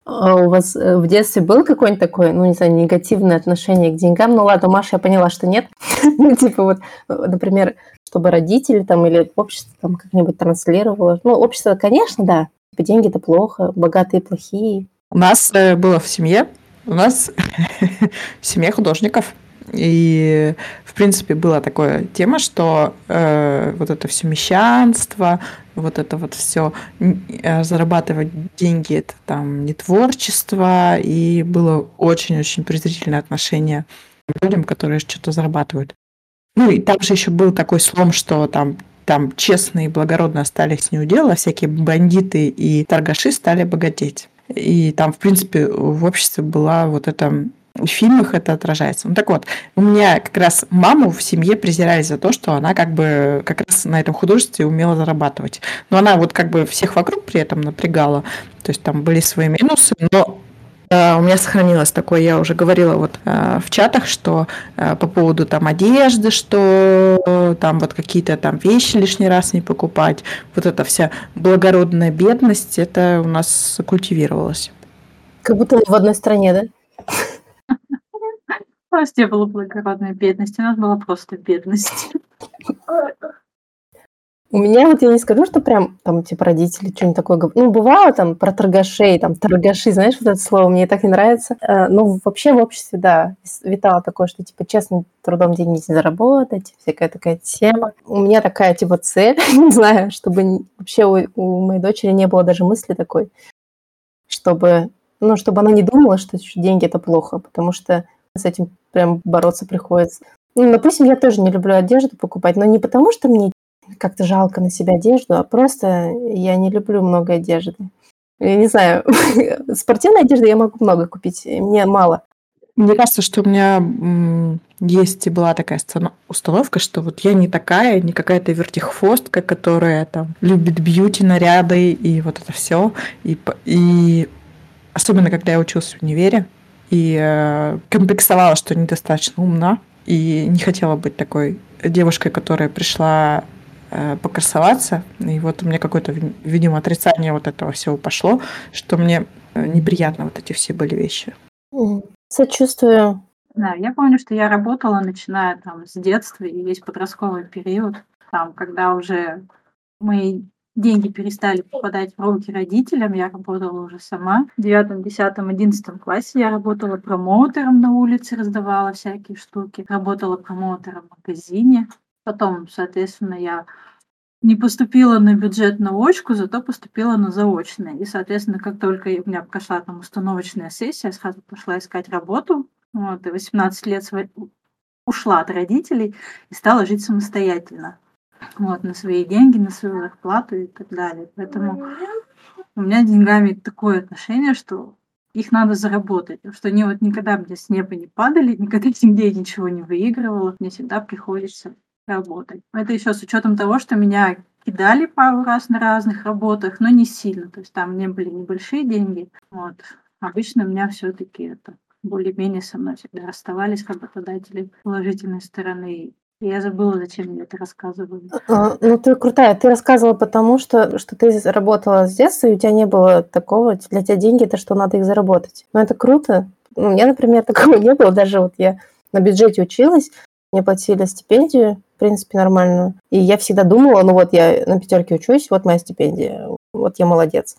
А у вас в детстве было какое-нибудь такое, ну, не знаю, негативное отношение к деньгам? Ну, ладно, Маша, я поняла, что нет. Ну, типа вот, например, чтобы родители там или общество там как-нибудь транслировало. Ну, общество, конечно, да. Типа деньги – это плохо, богатые – плохие. У нас было в семье, у нас в семье художников. И, в принципе, была такая тема, что вот это все мещанство, вот это вот все зарабатывать деньги – это там не творчество, и было очень-очень презрительное отношение к людям, которые что-то зарабатывают. Ну и там же еще был такой слом, что там честные и благородные остались неудел, а всякие бандиты и торгаши стали богатеть. И там, в принципе, в обществе была вот эта... В фильмах это отражается. Ну так вот, у меня как раз маму в семье презирали за то, что она как бы как раз на этом художестве умела зарабатывать. Но она вот как бы всех вокруг при этом напрягала. То есть там были свои минусы, но у меня сохранилось такое, я уже говорила вот в чатах, что по поводу там одежды, что там вот какие-то там вещи лишний раз не покупать. Вот эта вся благородная бедность, это у нас культивировалось. Как будто в одной стране, да? У нас не было благородной бедности, у нас была просто бедность. У меня, вот я не скажу, что прям там типа родители что-нибудь такое говорят. Ну, бывало там про торгашей, там торгаши, знаешь, вот это слово, мне так не нравится. Ну, вообще в обществе, да, витало такое, что типа честным трудом деньги не заработать, всякая такая тема. У меня такая типа цель, не знаю, чтобы вообще у моей дочери не было даже мысли такой, чтобы она не думала, что деньги – это плохо, потому что с этим прям бороться приходится. Ну, допустим, я тоже не люблю одежду покупать, но не потому, что мне как-то жалко на себя одежду, а просто я не люблю много одежды. Я не знаю, спортивной одежды я могу много купить, мне мало. Мне кажется, что у меня есть и была такая установка, что вот я не какая-то вертихвостка, которая там любит бьюти-наряды и вот это все. И особенно, когда я училась в универе, и комплексовала, что недостаточно умна, и не хотела быть такой девушкой, которая пришла покрасоваться. И вот у меня какое-то, видимо, отрицание вот этого всего пошло, что мне неприятно вот эти все были вещи. Сочувствую. Да, я помню, что я работала, начиная там с детства и весь подростковый период, там, когда уже мы Деньги перестали попадать в руки родителям, я работала уже сама. В 9, 10, 11 классе я работала промоутером на улице, раздавала всякие штуки. Работала промоутером в магазине. Потом, соответственно, я не поступила на бюджет на очку, зато поступила на заочное. И, соответственно, как только у меня прошла там установочная сессия, я сразу пошла искать работу. Вот, и 18 лет ушла от родителей и стала жить самостоятельно. Вот, на свои деньги, на свою зарплату и так далее. Поэтому у меня с деньгами такое отношение, что их надо заработать. Что они вот никогда мне с неба не падали, никогда нигде я ничего не выигрывала. Мне всегда приходится работать. Это еще с учетом того, что меня кидали пару раз на разных работах, но не сильно. То есть там не были небольшие деньги. Вот. Обычно у меня все-таки это более-менее со мной всегда расставались работодатели с положительной стороны. Я забыла, зачем я это рассказывала. Ну, ты крутая. Ты рассказывала потому, что ты работала с детства, и у тебя не было такого. Для тебя деньги – это что, надо их заработать. Но это круто. У меня, например, такого не было. Даже вот я на бюджете училась, мне платили стипендию, в принципе, нормальную. И я всегда думала, ну вот я на пятерке учусь, вот моя стипендия, вот я молодец.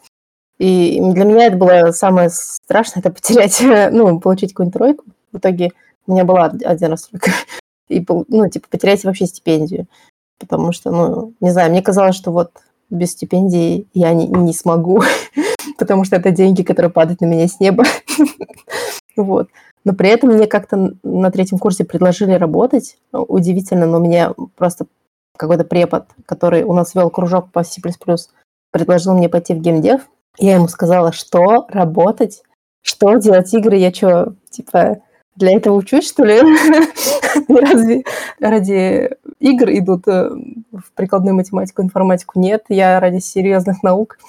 И для меня это было самое страшное – это потерять, ну, получить какую-нибудь тройку. В итоге у меня была отдельная тройка. И, ну, типа, потерять вообще стипендию. Потому что, ну, не знаю, мне казалось, что вот без стипендии я не смогу, потому что это деньги, которые падают на меня с неба. Вот. Но при этом мне как-то на третьем курсе предложили работать. Удивительно, но у меня просто какой-то препод, который у нас вел кружок по C++, предложил мне пойти в геймдев. Я ему сказала, что работать? Что делать игры? Я что, типа... Для этого учусь, что ли? Разве ради игр идут в прикладную математику, информатику? Нет, я ради серьезных наук.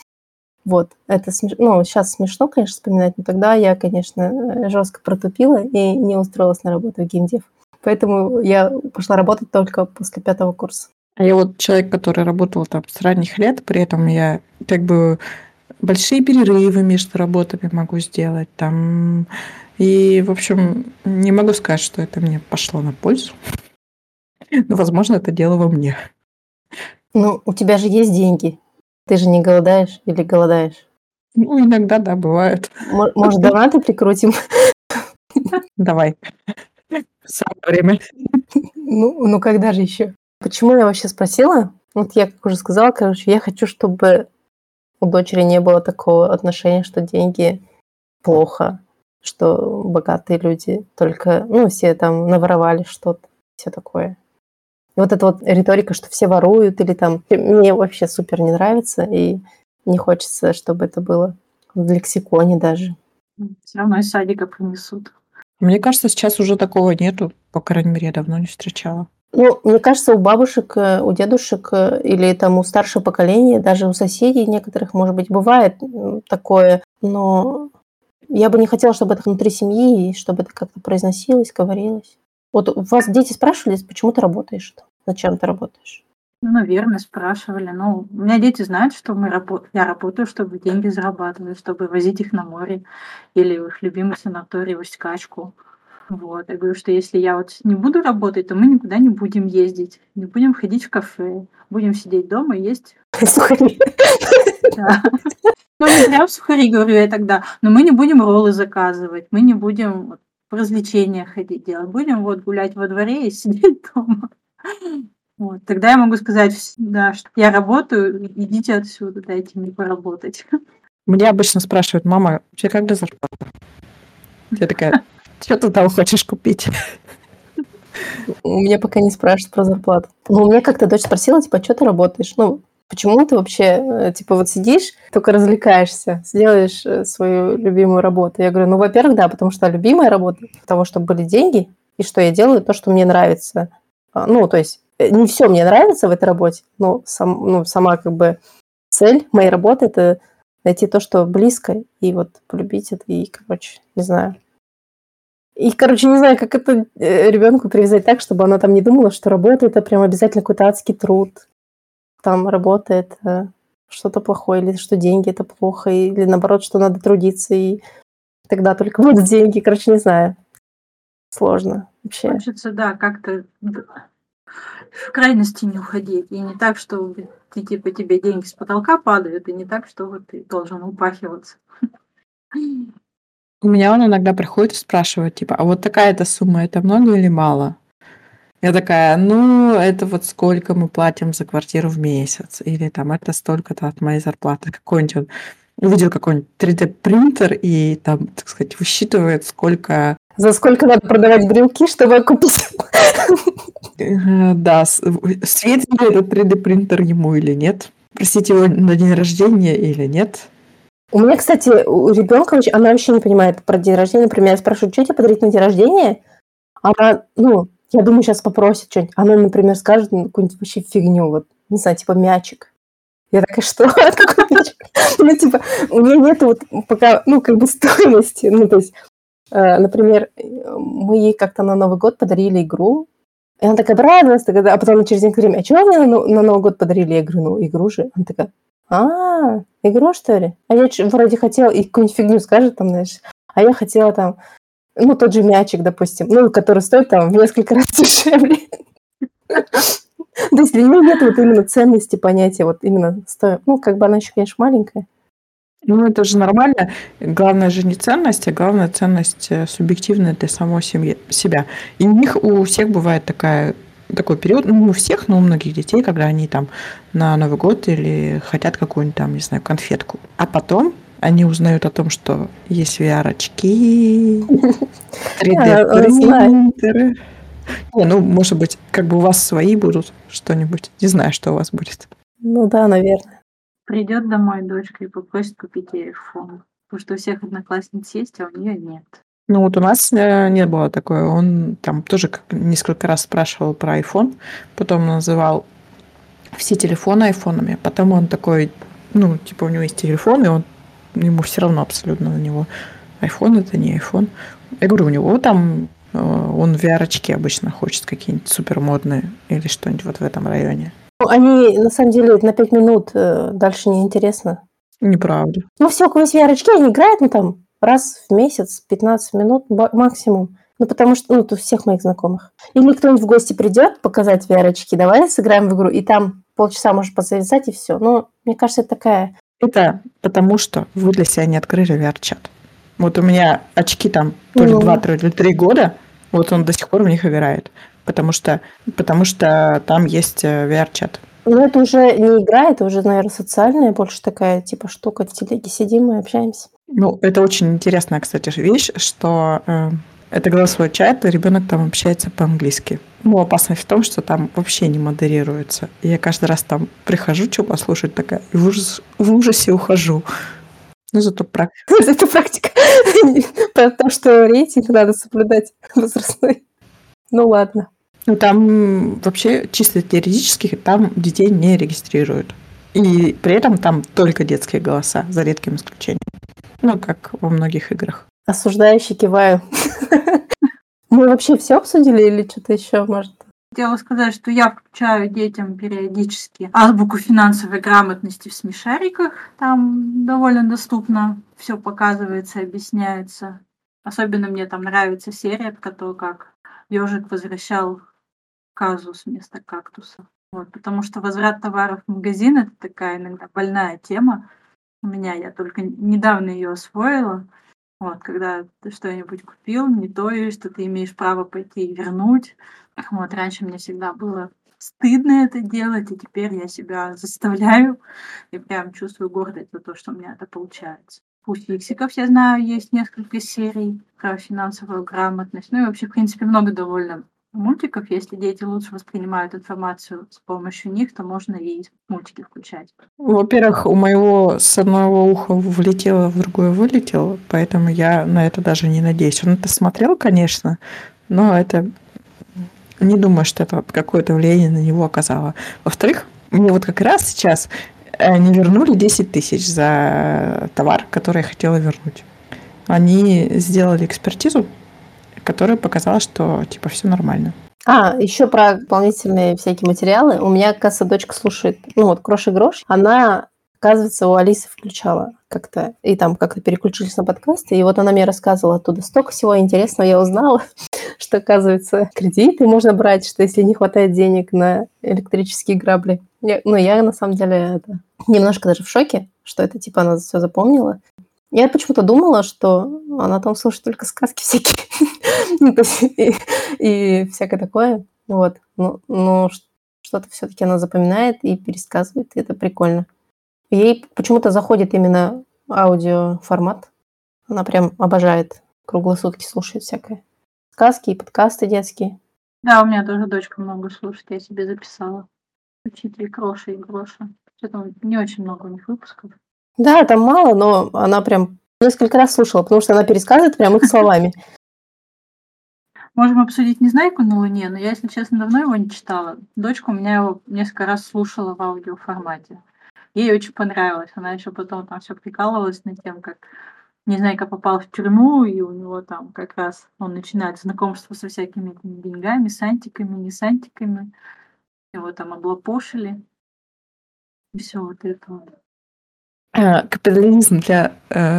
Вот. Это ну, сейчас смешно, конечно, вспоминать, но тогда я, конечно, жестко протупила и не устроилась на работу в геймдев. Поэтому я пошла работать только после 5 курса. А я вот человек, который работал там с ранних лет, при этом я как бы большие перерывы между работами могу сделать, там... И, в общем, не могу сказать, что это мне пошло на пользу. Но, возможно, это дело во мне. Ну, у тебя же есть деньги. Ты же не голодаешь или голодаешь? Ну, иногда, да, бывает. Может, донаты прикрутим? Давай. Самое время. Ну, когда же еще? Почему я вообще спросила? Вот я, как уже сказала, короче, я хочу, чтобы у дочери не было такого отношения, что деньги плохо, что богатые люди только, ну, все там наворовали что-то, все такое. И вот эта вот риторика, что все воруют или там, мне вообще супер не нравится, и не хочется, чтобы это было в лексиконе даже. Все равно из садика принесут. Мне кажется, сейчас уже такого нету, по крайней мере, я давно не встречала. Ну, мне кажется, у бабушек, у дедушек или там у старшего поколения, даже у соседей некоторых, может быть, бывает такое, но... Я бы не хотела, чтобы это внутри семьи, и чтобы это как-то произносилось, говорилось. Вот у вас дети спрашивали, почему ты работаешь? Зачем ты работаешь? Ну, наверное, спрашивали. Ну, у меня дети знают, что я работаю, чтобы деньги зарабатывать, чтобы возить их на море или в их любимый санаторий, в Усть-Качку. Вот. Я говорю, что если я вот не буду работать, то мы никуда не будем ездить, не будем ходить в кафе, будем сидеть дома и есть... Сухари. Да. Ну, не прям сухари, говорю я тогда, но мы не будем роллы заказывать, мы не будем вот, в развлечения ходить делать, будем вот гулять во дворе и сидеть дома. Вот. Тогда я могу сказать, да, что я работаю, идите отсюда, дайте мне поработать. Меня обычно спрашивают, мама, у тебя когда зарплата? Я такая, что ты там хочешь купить? У меня пока не спрашивают про зарплату. Ну, у меня как-то дочь спросила, типа, что ты работаешь? Ну, почему ты вообще, типа, вот сидишь, только развлекаешься, сделаешь свою любимую работу? Я говорю, ну, во-первых, да, потому что любимая работа, потому что были деньги, и что я делаю, то, что мне нравится. Ну, то есть, не все мне нравится в этой работе, но сама, как бы, цель моей работы – это найти то, что близко, и вот полюбить это, и, короче, не знаю. И, короче, не знаю, как это ребенку привязать так, чтобы она там не думала, что работа – это прям обязательно какой-то адский труд. Там работает что-то плохое, или что деньги – это плохо, или наоборот, что надо трудиться, и тогда только будут деньги. Короче, не знаю. Сложно вообще. Хочется, да, как-то в крайности не уходить. И не так, что ты, типа, тебе деньги с потолка падают, и не так, что вот ты должен упахиваться. У меня он иногда приходит и спрашивает, типа, а вот такая-то сумма, это много или мало? Я такая, ну, это вот сколько мы платим за квартиру в месяц, или там это столько-то от моей зарплаты. Какой-нибудь он увидел какой-нибудь 3D-принтер и там, так сказать, высчитывает, сколько... За сколько надо продавать брелки, чтобы купить? Да, светит ли этот 3D-принтер ему или нет? Просить его на день рождения или нет? У меня, кстати, у ребенка, она вообще не понимает про день рождения. Например, я спрашиваю, что тебе подарить на день рождения? Она, ну... Я думаю, сейчас попросит что-нибудь. Она, например, скажет какую-нибудь вообще фигню, вот, не знаю, типа мячик. Я такая, что? Какой мячик? Ну, типа, у меня нет вот пока, ну, как бы стоимости. Ну, то есть, например, мы ей как-то на Новый год подарили игру, и она такая обрадовалась, а потом через некоторое время, а чего мне на Новый год подарили? Я говорю, ну, игру же. Она такая, игру, что ли? А я вроде хотела, и какую-нибудь фигню скажет там, знаешь, а я хотела там, ну, тот же мячик, допустим, ну, который стоит там в несколько раз дешевле. То есть для нее нет вот именно ценности понятия, вот именно стоит. Ну, как бы она еще, конечно, маленькая. Ну, это же нормально. Главное же не ценность, а главная ценность субъективная для самого себя. И у них у всех бывает такой период, ну, не у всех, но у многих детей, когда они там на Новый год или хотят какую-нибудь там, не знаю, конфетку. А потом... Они узнают о том, что есть VR-очки, 3D-принтеры. Ну, может быть, как бы у вас свои будут что-нибудь. Не знаю, что у вас будет. Ну да, наверное. Придет домой дочка и попросит купить ей iPhone. Потому что у всех одноклассниц есть, а у нее нет. Ну вот у нас не было такое. Он там тоже несколько раз спрашивал про iPhone. Потом называл все телефоны айфонами. Потом он такой, ну, типа у него есть телефон, и он ему все равно абсолютно на него. Айфон это не айфон. Я говорю, у него там... Он в VR-очки обычно хочет какие-нибудь супермодные или что-нибудь вот в этом районе. Они, на самом деле, на 5 минут дальше неинтересно. Неправда. Ну все, у кого есть VR-очки, они играют ну, там раз в месяц, 15 минут максимум. Ну потому что, ну, у всех моих знакомых. Или кто-нибудь в гости придет показать VR-очки, давай сыграем в игру, и там полчаса можешь позависать, и все. Но мне кажется, это такая... Это потому, что вы для себя не открыли VR-чат. Вот у меня очки там то ли 2, то ли 3 года, вот он до сих пор в них играет, потому что там есть VR-чат. Ну, это уже не игра, это уже, наверное, социальная больше такая, типа, штука, в телеге сидим и общаемся. Ну, это очень интересная, кстати, вещь, что это голосовой чат, и ребенок там общается по-английски. Ну, опасность в том, что там вообще не модерируется. И я каждый раз там прихожу, что послушать, такая, и в ужасе ухожу. Ну, зато практика. Зато практика. Потому что рейтинг надо соблюдать возрастной. Ну, ладно. Ну, там вообще чисто теоретически там детей не регистрируют. И при этом там только детские голоса, за редким исключением. Ну, как во многих играх. Осуждающе киваю. Мы вообще все обсудили или что-то еще, может? Хотела сказать, что я включаю детям периодически азбуку финансовой грамотности в смешариках. Там довольно доступно все показывается, объясняется. Особенно мне там нравится серия, про то, как ежик возвращал казу с места кактуса. Вот, потому что возврат товаров в магазин – это такая иногда больная тема. У меня я только недавно ее освоила. Вот, когда ты что-нибудь купил, не то, и что ты имеешь право пойти и вернуть. Вот, раньше мне всегда было стыдно это делать, и теперь я себя заставляю и прям чувствую гордость за то, что у меня это получается. У Фиксиков, я знаю, есть несколько серий про финансовую грамотность. Ну и вообще, в принципе, много довольно мультиков. Если дети лучше воспринимают информацию с помощью них, то можно и мультики включать. Во-первых, у моего с одного уха влетело, в другое вылетело, поэтому я на это даже не надеюсь. Он это смотрел, конечно, но это... Не думаю, что это какое-то влияние на него оказало. Во-вторых, мне вот как раз сейчас не вернули 10 тысяч за товар, который я хотела вернуть. Они сделали экспертизу, которая показала, что типа все нормально. Еще про дополнительные всякие материалы. У меня, оказывается, дочка слушает, ну вот, «Крош и грош». Она, оказывается, у Алисы включала как-то, и там как-то переключились на подкасты, и вот она мне рассказывала оттуда. Столько всего интересного я узнала. что, оказывается, кредиты можно брать, что если не хватает денег на электрические грабли. Я на самом деле немножко даже в шоке, что это типа она все запомнила. Я почему-то думала, что она там слушает только сказки всякие и всякое такое. Вот. Но что-то все-таки она запоминает и пересказывает, и это прикольно. Ей почему-то заходит именно аудиоформат. Она прям обожает, круглые сутки слушает всякое. Сказки и подкасты детские. Да, у меня тоже дочка много слушает, я себе записала. Учитель Кроша и Гроша. Что-то не очень много у них выпусков. Да, там мало, но она прям несколько раз слушала, потому что она пересказывает прям их словами. Можем обсудить «Незнайку на Луне», но я, если честно, давно его не читала. Дочка у меня его несколько раз слушала в аудиоформате. Ей очень понравилось. Она еще потом там все прикалывалась над тем, как Незнайка попал в тюрьму, и у него там как раз он начинает знакомство со всякими деньгами, сантиками, не сантиками. Его там облапошили. И все вот это вот. Капитализм для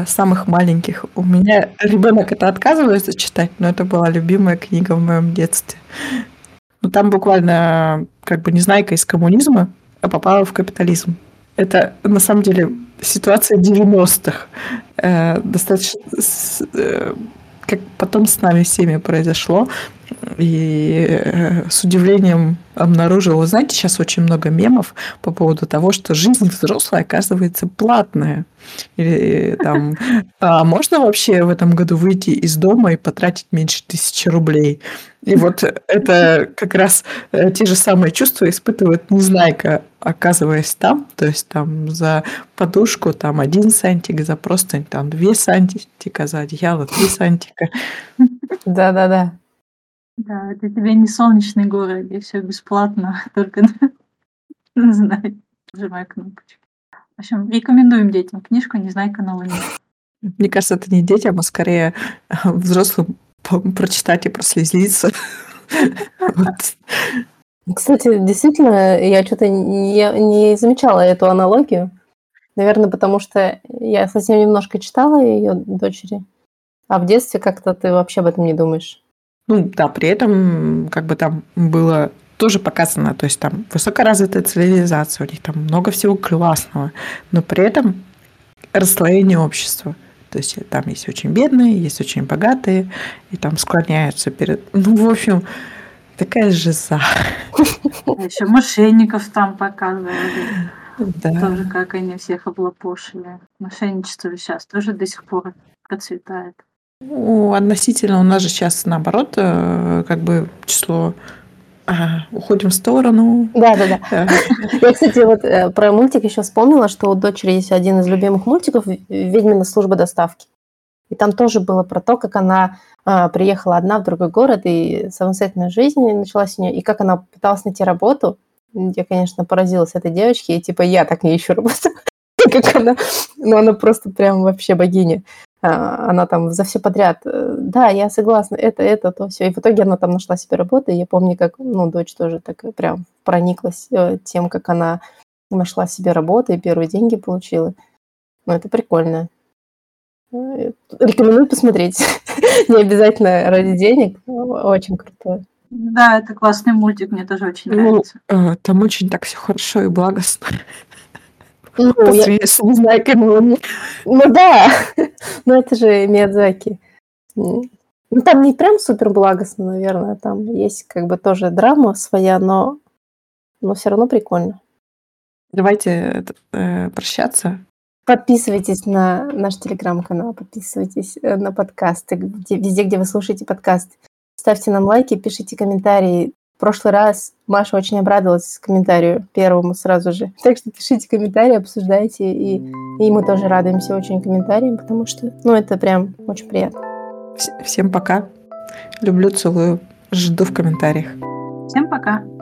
самых маленьких. У меня ребенок это отказывается читать, но это была любимая книга в моем детстве. Ну, там буквально как бы Незнайка из коммунизма попала в капитализм. Это на самом деле ситуация 90-х. Достаточно как потом с нами всеми произошло. И с удивлением обнаружила, знаете, сейчас очень много мемов по поводу того, что жизнь взрослая оказывается платная. Или там, а можно вообще в этом году выйти из дома и потратить меньше 1000 рублей? И вот это как раз те же самые чувства испытывает Незнайка, оказываясь там, то есть там за подушку там 1 сантик, за простынь там 2 сантика, за одеяло 3 сантика. Да-да-да. Да, это тебе не солнечный город, где все бесплатно, только знай, нажимай кнопочку. В общем, рекомендуем детям книжку «Незнайка на Луне». Мне кажется, это не детям, а скорее взрослым прочитать и прослезиться. Кстати, действительно, я что-то не замечала эту аналогию. Наверное, потому что я совсем немножко читала ее дочери, а в детстве как-то ты вообще об этом не думаешь. Ну да, при этом как бы там было тоже показано, то есть там высокоразвитая цивилизация, у них там много всего классного, но при этом расслоение общества. То есть там есть очень бедные, есть очень богатые, и там склоняются перед... Ну, в общем, такая жиза. Еще мошенников там показывали. Да. Тоже как они всех облапошили. Мошенничество сейчас тоже до сих пор процветает. Относительно у нас же сейчас наоборот, как бы число уходим в сторону. Да. Я, кстати, вот про мультик еще вспомнила, что у дочери есть один из любимых мультиков «Ведьмина служба доставки». И там тоже было про то, как она приехала одна в другой город, и самостоятельная жизнь началась у нее, и как она пыталась найти работу. Я, конечно, поразилась этой девочке, и типа я так не ищу работу. Как она, ну она просто прям вообще богиня. Она там за все подряд, да, я согласна, это, то все. И в итоге она там нашла себе работу, и я помню, как, дочь тоже так прям прониклась тем, как она нашла себе работу и первые деньги получила. Это прикольно. Рекомендую посмотреть. Не обязательно ради денег, очень круто. Да, это классный мультик, мне тоже очень нравится. Там очень так все хорошо и благостно. Ну это же Миядзаки. Ну там не прям супер благостно, наверное, там есть как бы тоже драма своя, но все равно прикольно. Давайте прощаться. Подписывайтесь на наш телеграм-канал, подписывайтесь на подкасты, везде, где вы слушаете подкасты. Ставьте нам лайки, пишите комментарии. В прошлый раз Маша очень обрадовалась комментарию первому сразу же. Так что пишите комментарии, обсуждайте. И мы тоже радуемся очень комментариям, потому что, это прям очень приятно. Всем пока. Люблю, целую. Жду в комментариях. Всем пока.